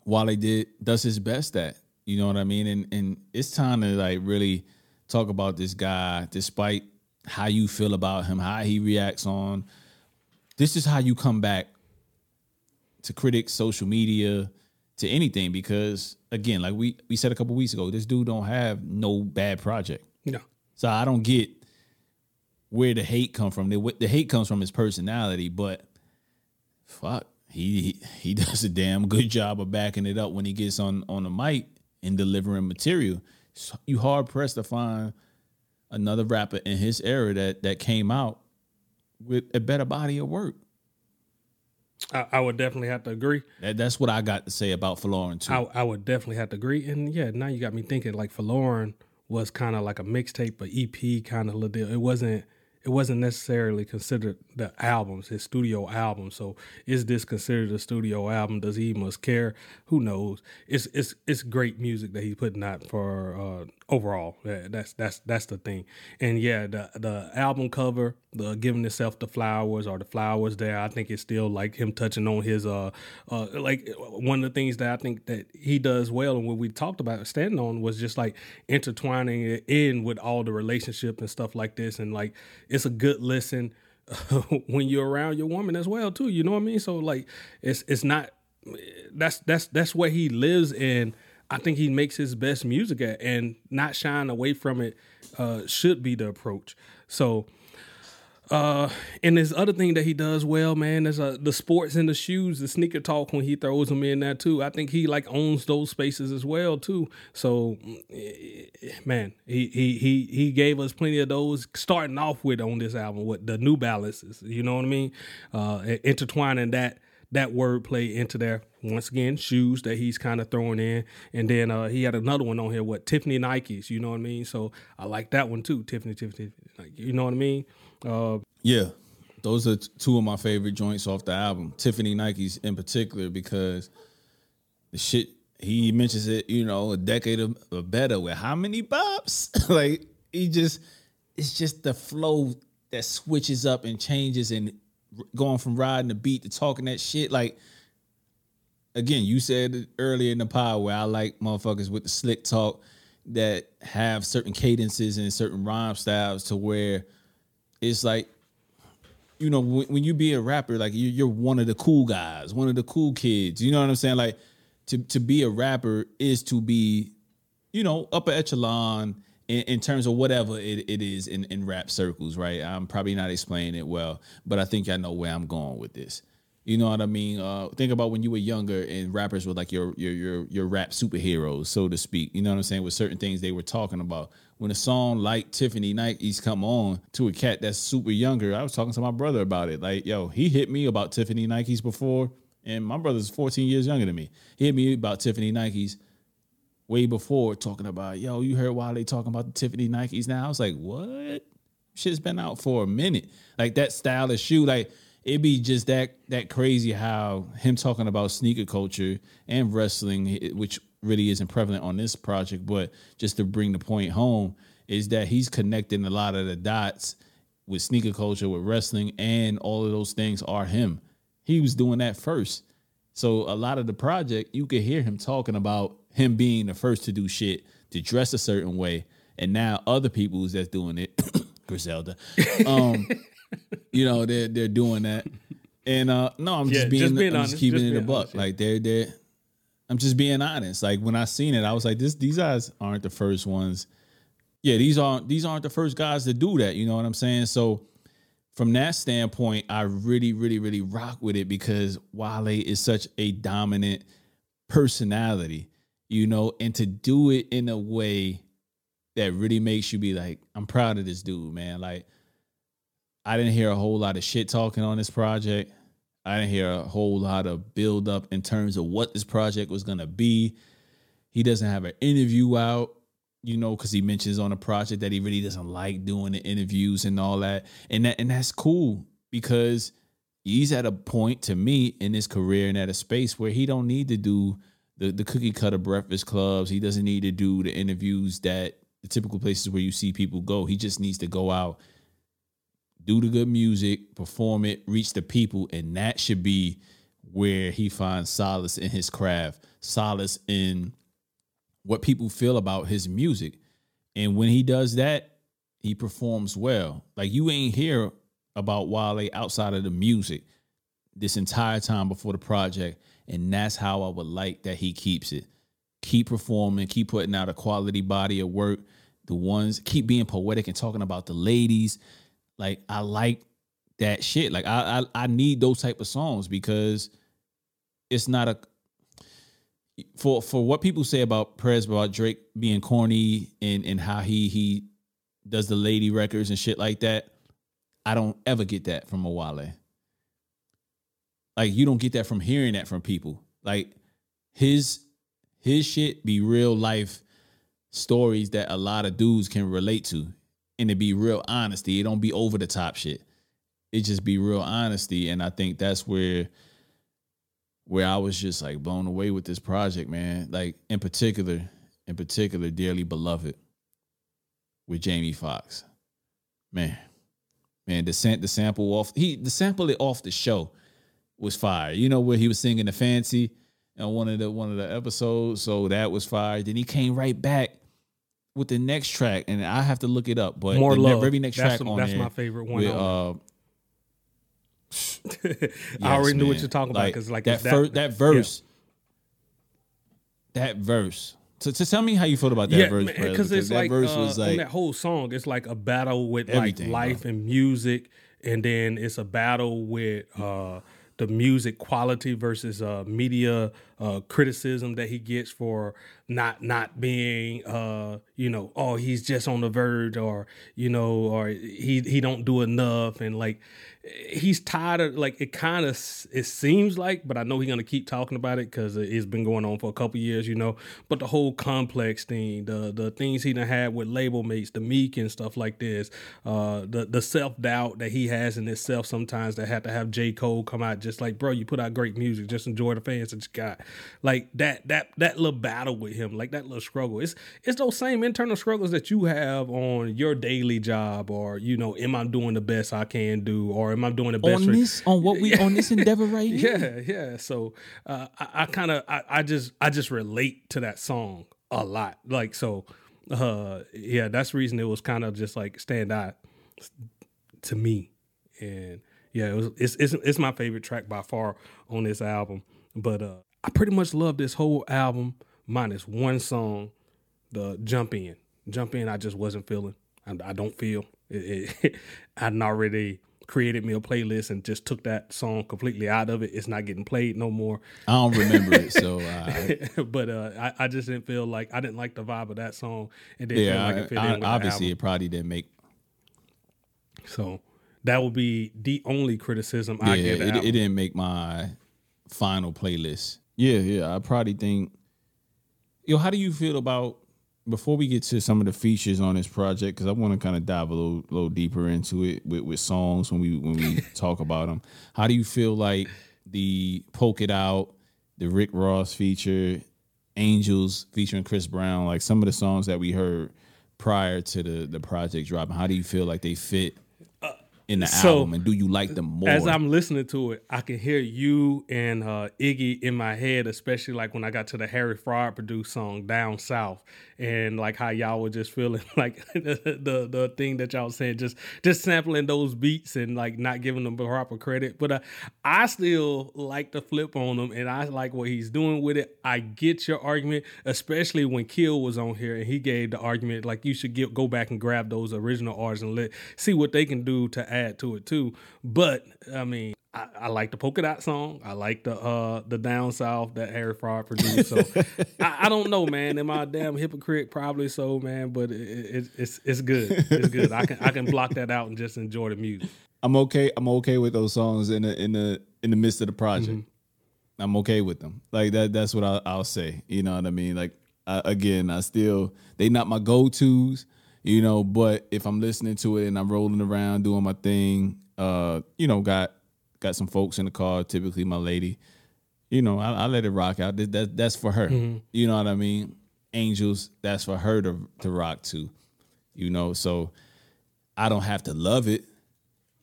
Wale did does his best at. You know what I mean? And and it's time to like really talk about this guy, despite how you feel about him, how he reacts on. This is how you come back to critics, social media, to anything, because again, like we we said a couple weeks ago, this dude don't have no bad project. No. So I don't get where the hate come from. The, the hate comes from his personality, but fuck, he, he he does a damn good job of backing it up when he gets on, on the mic and delivering material. So you hard pressed to find another rapper in his era that that came out with a better body of work. I, I would definitely have to agree. That, that's what I got to say about Forlorn too. I, I would definitely have to agree. And yeah, now you got me thinking like Forlorn was kind of like a mixtape, an E P kind of little deal. It wasn't, it wasn't necessarily considered the albums, his studio album. So is this considered a studio album? Does he even care? Who knows? It's it's it's great music that he's putting out for uh, overall. Yeah, that's that's that's the thing. And yeah, the the album cover, the giving itself the flowers or the flowers there, I think it's still like him touching on his uh uh like one of the things that I think that he does well and what we talked about standing on was just like intertwining it in with all the relationship and stuff like this and like. It's a good listen uh, when you're around your woman as well, too. You know what I mean? So, like, it's it's not that's that's that's where he lives. And I think he makes his best music at and not shying away from it uh, should be the approach. So uh, and this other thing that he does well, man, is uh, the sports and the shoes, the sneaker talk when he throws them in there, too. I think he like owns those spaces as well, too. So, man, he he he he gave us plenty of those starting off with on this album with the New Balances. You know what I mean? Uh, intertwining that that wordplay into there. Once again, shoes that he's kind of throwing in. And then uh, he had another one on here, what, Tiffany Nikes, you know what I mean? So I like that one, too, Tiffany, Tiffany, like, you know what I mean? Uh, yeah, those are t- two of my favorite joints off the album, Tiffany Nikes in particular, because the shit, he mentions it, you know, a decade or better with how many bops? Like, he just, it's just the flow that switches up and changes and going from riding the beat to talking that shit. Like, again, you said it earlier in the pod where I like motherfuckers with the slick talk that have certain cadences and certain rhyme styles to where it's like, you know, when, when you be a rapper, like you, you're one of the cool guys, one of the cool kids. You know what I'm saying? Like to, to be a rapper is to be, you know, upper echelon in, in terms of whatever it, it is in, in rap circles, right? I'm probably not explaining it well, but I think I know where I'm going with this. You know what I mean? Uh, think about when you were younger and rappers were like your, your your your rap superheroes, so to speak. You know what I'm saying? With certain things they were talking about. When a song like Tiffany Nikes come on to a cat that's super younger, I was talking to my brother about it. Like, yo, he hit me about Tiffany Nikes before, and my brother's fourteen years younger than me. He hit me about Tiffany Nikes way before talking about, yo, you heard Wale talking about the Tiffany Nikes now? I was like, what? Shit's been out for a minute. Like, that style of shoe, like, it'd be just that that crazy how him talking about sneaker culture and wrestling, which really isn't prevalent on this project, but just to bring the point home is that he's connecting a lot of the dots with sneaker culture, with wrestling, and all of those things are him. He was doing that first. So a lot of the project, you could hear him talking about him being the first to do shit, to dress a certain way, and now other people's that's doing it, Griselda, um, you know, they're, they're doing that. And uh, no, I'm yeah, just being, just being I'm honest, just keeping just it a buck. Honest, yeah. Like they're, they're, I'm just being honest. Like when I seen it, I was like, "This, these guys aren't the first ones. Yeah, these aren't these aren't the first guys to do that." You know what I'm saying? So, from that standpoint, I really, really, really rock with it because Wale is such a dominant personality, you know, and to do it in a way that really makes you be like, "I'm proud of this dude, man." Like, I didn't hear a whole lot of shit talking on this project. I didn't hear a whole lot of build up in terms of what this project was going to be. He doesn't have an interview out, you know, because he mentions on a project that he really doesn't like doing the interviews and all that. And that, and that's cool because he's at a point to me in his career and at a space where he don't need to do the, the cookie cutter breakfast clubs. He doesn't need to do the interviews that the typical places where you see people go. He just needs to go out, do the good music, perform it, reach the people, and that should be where he finds solace in his craft, solace in what people feel about his music. And when he does that, he performs well. Like, you ain't hear about Wale outside of the music this entire time before the project, and that's how I would like that he keeps it. Keep performing, keep putting out a quality body of work. The ones, keep being poetic and talking about the ladies. Like, I like that shit. Like, I, I I need those type of songs because it's not a for for what people say about Perez, about Drake being corny and, and how he he does the lady records and shit like that. I don't ever get that from a Wale. Like, you don't get that from hearing that from people. Like, his his shit be real life stories that a lot of dudes can relate to. And it be real honesty. It don't be over the top shit. It just be real honesty. And I think that's where where I was just like blown away with this project, man. Like in particular, in particular, Dearly Beloved with Jamie Foxx. Man. Man, the the sample off he the sample it off the show was fire. You know where he was singing the Fancy on one of the one of the episodes. So that was fire. Then he came right back with the next track, and I have to look it up, but More the Love. Ne- every next that's track the, on that's there my favorite one. With, uh, yes, I already man. knew what you're talking like, about because like that that, fir- that verse, yeah. that verse. So, so tell me how you felt about that yeah, verse, because it's that like, verse uh, was like on that whole song. It's like a battle with like life bro. and music, and then it's a battle with uh, the music quality versus uh, media uh, criticism that he gets for not not being, uh, you know, oh, he's just on the verge, or, you know, or he, he don't do enough. And like, he's tired of, like, it kind of, it seems like, but I know he's going to keep talking about it because it's been going on for a couple years, you know, but the whole Complex thing, the the things he done had with label mates, the Meek and stuff like this, uh, the, the self-doubt that he has in himself sometimes that had to have J. Cole come out just like, bro, you put out great music, just enjoy the fans that you got. Like that, that, that little battle with him, like that little struggle. It's it's those same internal struggles that you have on your daily job, or, you know, am I doing the best I can do, or am I doing the best on this, on what we on this endeavor right here? Yeah, yeah. So uh, I, I kind of I, I just I just relate to that song a lot. Like so, uh, yeah. That's the reason it was kind of just like stand out to me, and yeah, it was, it's it's it's my favorite track by far on this album. But uh, I pretty much love this whole album. Minus one song, the jump in. Jump in, I just wasn't feeling. I, I don't feel. It, it, I'd already created me a playlist and just took that song completely out of it. It's not getting played no more. I don't remember it, so. Uh, but uh, I, I just didn't feel like, I didn't like the vibe of that song. It didn't yeah, feel like it fit I, in with obviously it probably didn't make. So that would be the only criticism yeah, I give it, it didn't make my final playlist. Yeah, yeah, I probably think. Yo, how do you feel about, before we get to some of the features on this project, because I want to kind of dive a little, little deeper into it with, with songs when we when we talk about them. How do you feel like the Poke It Out, the Rick Ross feature, Angels featuring Chris Brown, like some of the songs that we heard prior to the, the project dropping, how do you feel like they fit in the so, album, and do you like them more? As I'm listening to it, I can hear you and uh, Iggy in my head, especially like when I got to the Harry Fraud produced song Down South, and like how y'all were just feeling like the, the the thing that y'all said, just just sampling those beats and like not giving them proper credit. But uh, I still like the flip on them, and I like what he's doing with it. I get your argument, especially when Kill was on here and he gave the argument like you should get, go back and grab those original artists and let see what they can do to add to it too. But I mean, I, I like the Polka Dot song. I like the uh, the Down South that Harry Fraud produced. So I, I don't know, man. Am I a damn hypocrite? Probably so, man. But it, it, it's it's good. It's good. I can I can block that out and just enjoy the music. I'm okay. I'm okay with those songs in the in the in the midst of the project. Mm-hmm. I'm okay with them. Like that. That's what I, I'll say. You know what I mean? Like I, again, I still they not my go tos. You know, but if I'm listening to it and I'm rolling around doing my thing, uh, you know, got got some folks in the car, typically my lady, you know, I, I let it rock out. That, that, that's for her. Mm-hmm. You know what I mean? Angels, that's for her to, to rock to, you know. So I don't have to love it,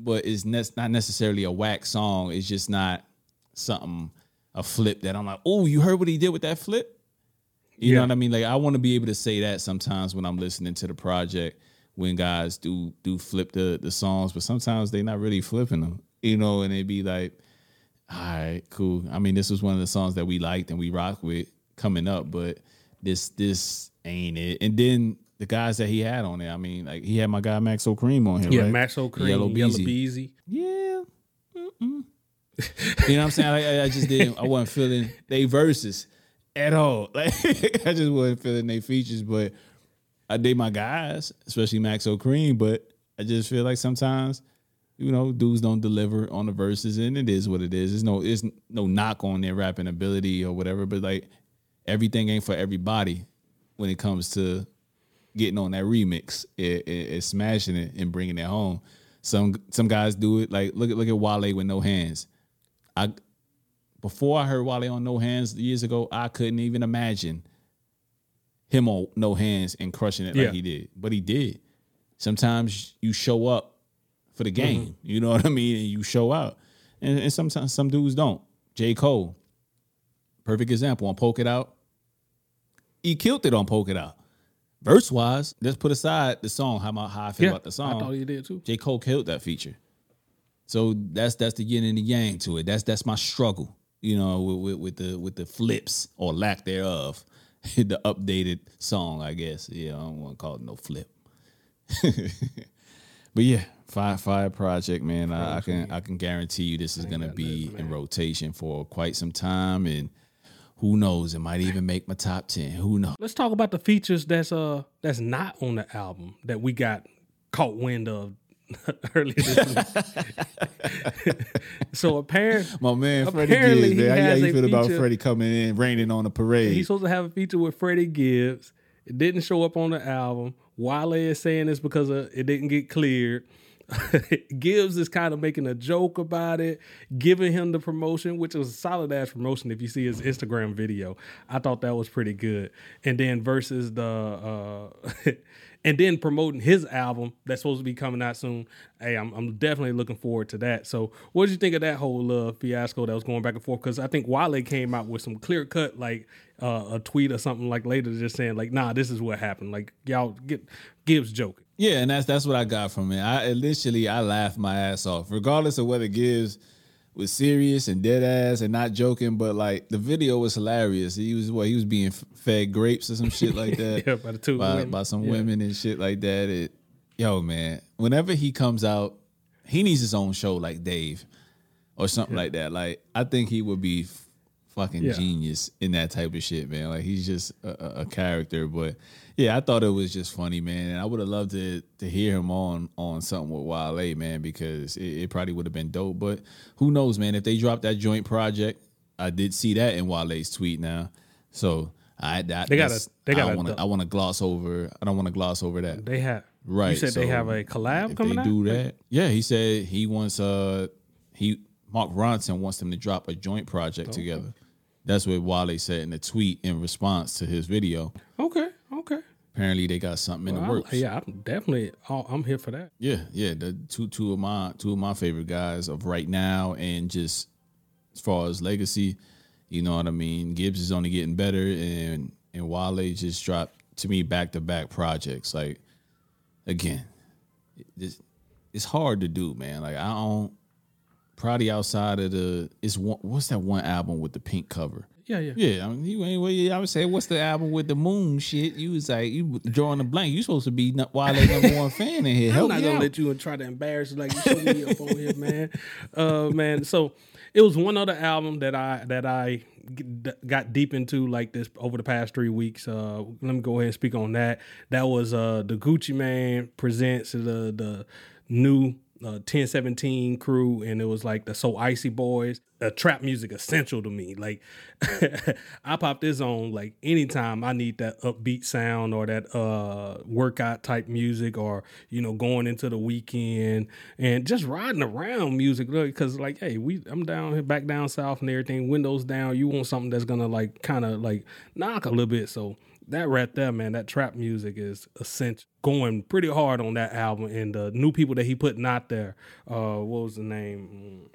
but it's ne- not necessarily a whack song. It's just not something, a flip that I'm like, oh, you heard what he did with that flip? You yeah. know what I mean? Like, I want to be able to say that sometimes when I'm listening to the project, when guys do do flip the, the songs, but sometimes they're not really flipping them, you know, and they'd be like, all right, cool. I mean, this was one of the songs that we liked and we rock with coming up, but this this ain't it. And then the guys that he had on there, I mean, like, he had my guy Maxo Cream on here, yeah, right? Yeah, Maxo Cream, Yellow Beezy. Yeah. Mm-mm. You know what I'm saying? Like, I just didn't, I wasn't feeling they verses. At all. Like, I just wasn't feeling their features, but I did my guys, especially Maxo Cream, but I just feel like sometimes you know, dudes don't deliver on the verses, and it is what it is. It's no, it's no knock on their rapping ability or whatever, but like everything ain't for everybody when it comes to getting on that remix and, and, and smashing it and bringing it home. Some some guys do it. Like look at look at Wale with No Hands. I before I heard Wale on No Hands years ago, I couldn't even imagine him on No Hands and crushing it yeah. like he did. But he did. Sometimes you show up for the game. Mm-hmm. You know what I mean? And you show out. And, and sometimes some dudes don't. J. Cole, perfect example on Poke It Out. He killed it on Poke It Out. Verse wise, let's put aside the song, how, my, how I feel yeah, about the song. I thought he did too. J. Cole killed that feature. So that's that's the yin and the yang to it. That's that's my struggle, you know, with, with, with the with the flips or lack thereof. The updated song, I guess. Yeah, I don't want to call it no flip. But yeah, Fire Fire Project, man. I, I can I can guarantee you this is gonna be in rotation for quite some time, and who knows? It might even make my top ten. Who knows? Let's talk about the features that's uh that's not on the album that we got caught wind of earlier this week. So apparently, my man Freddie Gibbs, man. How you feel feature, about Freddie coming in, raining on a parade? He's supposed to have a feature with Freddie Gibbs. It didn't show up on the album. Wale is saying this because of, it didn't get cleared. Gibbs is kind of making a joke about it, giving him the promotion, which was a solid ass promotion. If you see his Instagram video, I thought that was pretty good. And then versus the, uh, and then promoting his album that's supposed to be coming out soon. Hey, I'm, I'm definitely looking forward to that. So, what did you think of that whole uh, fiasco that was going back and forth? Because I think Wale came out with some clear cut, like uh, a tweet or something like later, just saying like, "Nah, this is what happened." Like y'all get Gibbs joking. Yeah, and that's that's what I got from it. I initially I laughed my ass off, regardless of whether Gibbs was serious and dead ass and not joking. But like the video was hilarious. He was what he was being fed grapes or some shit like that. Yeah, by the two by, women. by some yeah. women and shit like that. It, yo man, whenever he comes out, he needs his own show like Dave or something yeah. like that. Like I think he would be f- fucking yeah. genius in that type of shit, man. Like he's just a, a character, but. Yeah, I thought it was just funny, man. And I would have loved to to hear him on on something with Wale, man, because it, it probably would have been dope. But who knows, man, if they dropped that joint project, I did see that in Wale's tweet now. So I, I, they gotta, they gotta I wanna I wanna gloss over I don't wanna gloss over that. They have right. You said so they have a collab coming out? They do that. Like, yeah, he said he wants uh he Mark Ronson wants them to drop a joint project okay. together. That's what Wale said in the tweet in response to his video. Okay. Okay. Apparently they got something well, in the works. I, yeah, I'm definitely. Oh, I'm here for that. Yeah, yeah. The two, two of my, two of my favorite guys of right now, and just as far as legacy, you know what I mean. Gibbs is only getting better, and and Wale just dropped to me back to back projects. Like again, it's it's hard to do, man. Like I don't probably outside of the it's one, what's that one album with the pink cover. Yeah, yeah. Yeah, I mean, you anyway, I would say, what's the album with the moon shit? You was like, you drawing a blank. You supposed to be Wale number one fan in here. I'm Help not going to let you and try to embarrass you like you showed me up on here, man. Uh, man, so it was one other album that I that I got deep into like this over the past three weeks. Uh, let me go ahead and speak on that. That was uh, the Gucci Mane presents the, the new Uh, ten seventeen crew, and it was like the So Icy Boys. Uh, trap music essential to me. Like I pop this on like anytime I need that upbeat sound or that uh, workout type music, or you know going into the weekend and just riding around music. Because like hey, we I'm down here back down south and everything. Windows down. You want something that's gonna like kind of like knock a little bit. So that right there, man, that trap music is essential. Going pretty hard on that album, and the new people that he putting out there, uh, what was the name?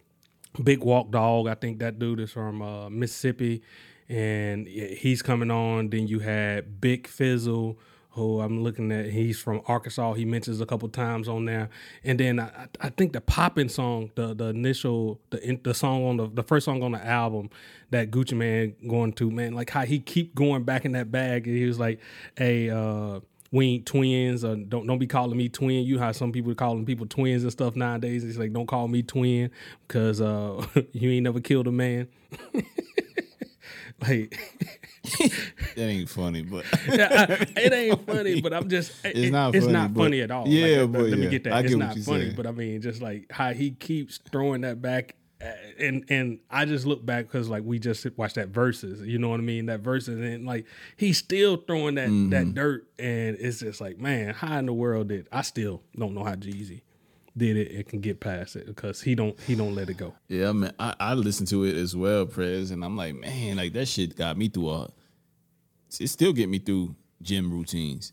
Big Walk Dog, I think that dude is from uh, Mississippi, and he's coming on. Then you had Big Fizzle, who I'm looking at, he's from Arkansas. He mentions a couple times on there. And then I, I think the poppin' song, the the initial, the the song on the the first song on the album that Gucci Mane going to, man, like how he keep going back in that bag. And he was like, hey, uh, we ain't twins. Or don't don't be calling me twin. You know how some people are calling people twins and stuff nowadays. It's like, don't call me twin because uh, you ain't never killed a man. Like that ain't funny, but yeah, I, it ain't funny. But I'm just it's it, not. It's funny, not funny at all. Yeah, like, but let yeah, me get that. I it's get not funny, saying. But I mean, just like how he keeps throwing that back, and and I just look back because like we just watched that Verzuz. You know what I mean? That Verzuz, and like he's still throwing that mm-hmm. that dirt, and it's just like, man, how in the world did I still don't know how Jeezy did it and can get past it, because he don't he don't let it go. Yeah, man, I, I listen to it as well, Prez, and I'm like, man, like that shit got me through a. It still get me through gym routines.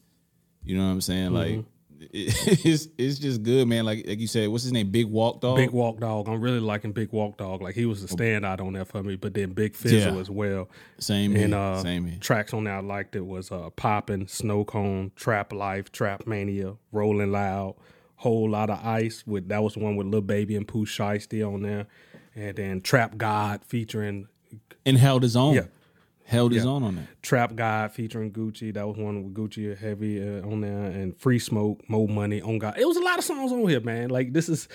You know what I'm saying? Mm-hmm. Like it, it's it's just good, man. Like like you said, what's his name? Big Walk Dog. Big Walk Dog. I'm really liking Big Walk Dog. Like he was the standout on that for me. But then Big Fizzle yeah. as well. Same and, here. Uh, Same here. Tracks on there I liked it was uh, Poppin', Snow Cone, Trap Life, Trap Mania, Rolling Loud. Whole Lot of Ice with that was the one with Lil Baby and Pooh Shiesty on there, and then Trap God featuring and held his own. Yeah, held yeah. his own on that. Trap God featuring Gucci. That was one with Gucci Heavy uh, on there, and Free Smoke, Mo Money on God. It was a lot of songs on here, man. Like this is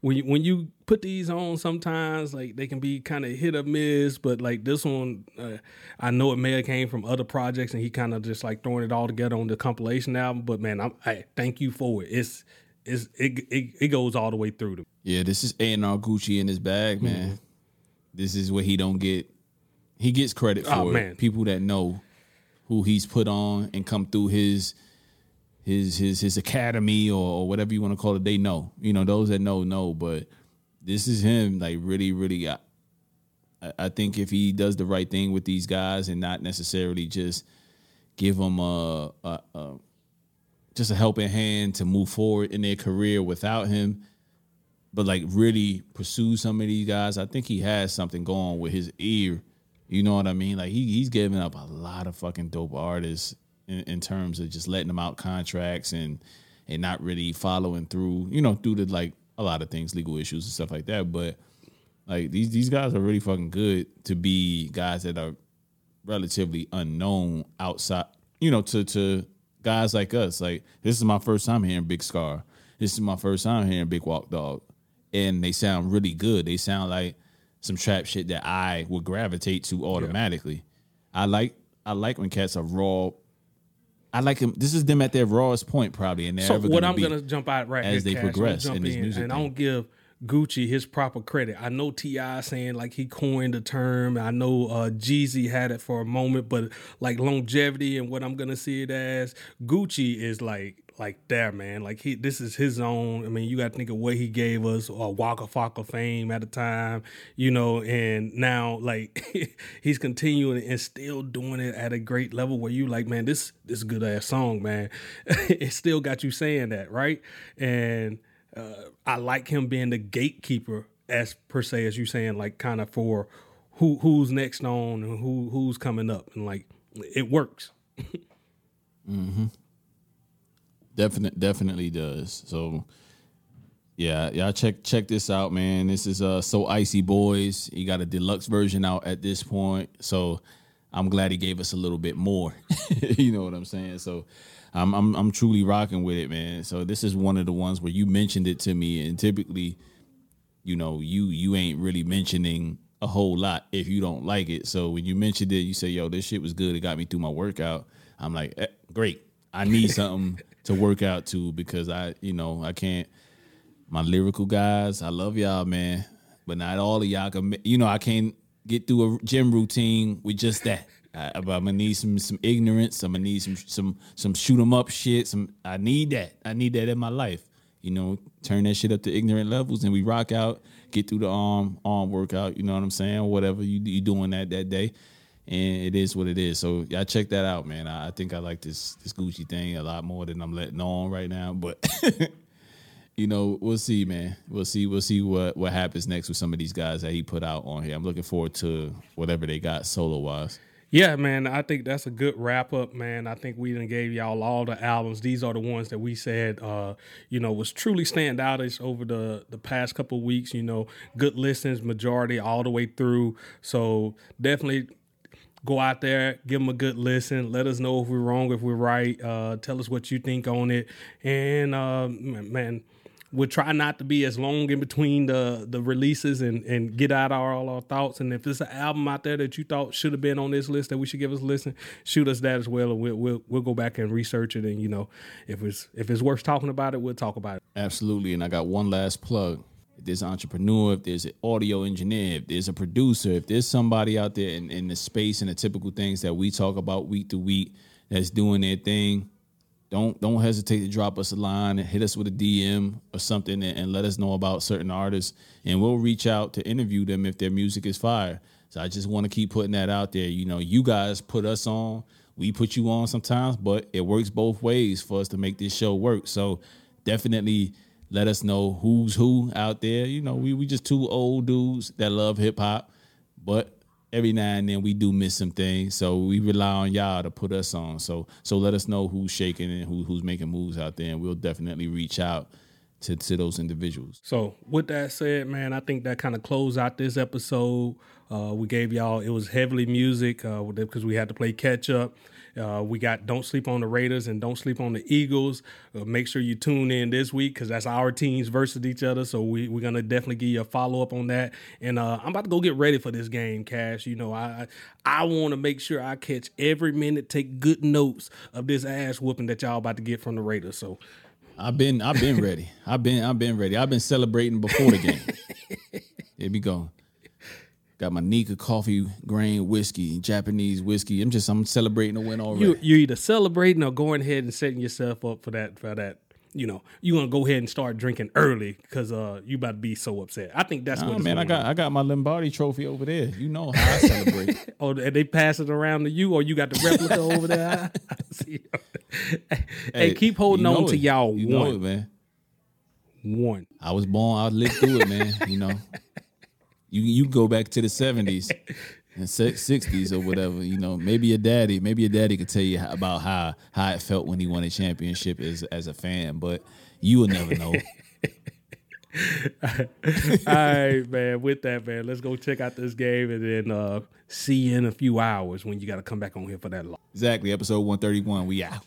when you, when you put these on, sometimes like they can be kind of hit or miss, but like this one, uh, I know it may have came from other projects, and he kind of just like throwing it all together on the compilation album. But man, I'm, I thank you for it. It's it's it it, it goes all the way through to. Yeah, this is A and R Gucci in his bag, man. Mm-hmm. This is what he don't get. He gets credit for oh, it. Man. People that know who he's put on and come through his his his his academy or, or whatever you want to call it, they know. You know, those that know know. But this is him, like really, really. I, I think if he does the right thing with these guys and not necessarily just give them a, a, a just a helping hand to move forward in their career without him, but like really pursue some of these guys. I think he has something going with his ear. You know what I mean? Like he he's giving up a lot of fucking dope artists in, in terms of just letting them out contracts and and not really following through. You know, due to like a lot of things, legal issues and stuff like that. But like these these guys are really fucking good to be guys that are relatively unknown outside. You know, to to guys like us. Like this is my first time hearing Big Scar. This is my first time hearing Big Walk Dog, and they sound really good. They sound like some trap shit that I would gravitate to automatically. Yeah. I like I like when cats are raw. I like them. This is them at their rawest point, probably, and they're so ever what gonna I'm gonna jump out right as here, they Cash, progress in this music. And thing. I don't give Gucci his proper credit. I know T I saying like he coined the term. I know uh, Jeezy had it for a moment, but like longevity and what I'm gonna see it as, Gucci is like. Like there, man. Like he, this is his own. I mean, you got to think of what he gave us, or uh, Waka Flocka fame at the time, you know. And now, like he's continuing and still doing it at a great level. Where you like, man, this this good ass song, man. It still got you saying that, right? And uh, I like him being the gatekeeper, as per se, as you saying, like kind of for who who's next on and who who's coming up, and like it works. Mm-hmm. Definitely, definitely does. So, yeah, y'all check check this out, man. This is uh, So Icy Boys. He got a deluxe version out at this point, so I'm glad he gave us a little bit more. You know what I'm saying? So, I'm I'm I'm truly rocking with it, man. So this is one of the ones where you mentioned it to me, and typically, you know, you you ain't really mentioning a whole lot if you don't like it. So when you mentioned it, you say, "Yo, this shit was good. It got me through my workout." I'm like, eh, "Great, I need something." To work out to, because I, you know, I can't. My lyrical guys, I love y'all, man, but not all of y'all can. You know, I can't get through a gym routine with just that. I, I'm gonna need some some ignorance. I'm gonna need some some some shoot 'em up shit. Some I need that. I need that in my life. You know, turn that shit up to ignorant levels, and we rock out. Get through the arm arm workout. You know what I'm saying? Whatever you you doing that that day. And it is what it is. So y'all check that out, man. I, I think I like this this Gucci thing a lot more than I'm letting on right now. But you know, we'll see, man. We'll see. We'll see what, what happens next with some of these guys that he put out on here. I'm looking forward to whatever they got solo wise. Yeah, man. I think that's a good wrap up, man. I think we done gave y'all all the albums. These are the ones that we said, uh, you know, was truly standoutish over the, the past couple of weeks. You know, good listens, majority all the way through. So definitely. Go out there, give them a good listen. Let us know if we're wrong, if we're right. Uh, tell us what you think on it. And, uh, man, would try not to be as long in between the the releases and, and get out our, all our thoughts. And if there's an album out there that you thought should have been on this list that we should give us a listen, shoot us that as well, and we'll we'll, we'll go back and research it. And you know, if it's if it's worth talking about it, we'll talk about it. Absolutely. And I got one last plug. If there's an entrepreneur, if there's an audio engineer, if there's a producer, if there's somebody out there in, in the space and the typical things that we talk about week to week that's doing their thing, Don't don't hesitate to drop us a line and hit us with a D M or something and, and let us know about certain artists, and we'll reach out to interview them if their music is fire. So I just want to keep putting that out there. You know, you guys put us on, we put you on sometimes, but it works both ways for us to make this show work. So definitely let us know who's who out there. You know, we we just two old dudes that love hip hop, but every now and then we do miss some things, so we rely on y'all to put us on. So so let us know who's shaking and who, who's making moves out there, and we'll definitely reach out to, to those individuals. So with that said, man, I think that kind of closed out this episode. Uh, we gave y'all, it was heavily music uh, because we had to play catch up. Uh, we got Don't Sleep on the Raiders and Don't Sleep on the Eagles. Uh, make sure you tune in this week because that's our teams versus each other. So we, we're going to definitely give you a follow-up on that. And uh, I'm about to go get ready for this game, Cash. You know, I I want to make sure I catch every minute, take good notes of this ass whooping that y'all about to get from the Raiders. So I've been I've been ready. I've been I've been ready. I've been celebrating before the game. Here we go. Got my Nika coffee grain whiskey, Japanese whiskey. I'm just I'm celebrating a win already. You, you're either celebrating or going ahead and setting yourself up for that. For that, you know, you gonna go ahead and start drinking early because uh, you about to be so upset. I think that's nah, what. Man, I got on. I got my Lombardi trophy over there. You know how I celebrate. Oh, they pass it around to you, or you got the replica over there. I, I see. Hey, hey, keep holding on it. to y'all. You one, know it, man. One. I was born. I lived through it, man. You know. You you go back to the seventies and sixties or whatever, you know. Maybe your daddy, maybe your daddy could tell you how, about how how it felt when he won a championship as as a fan, but you will never know. All right, man. With that, man, let's go check out this game and then uh, see you in a few hours when you got to come back on here for that long. Exactly. Episode one thirty-one. We out.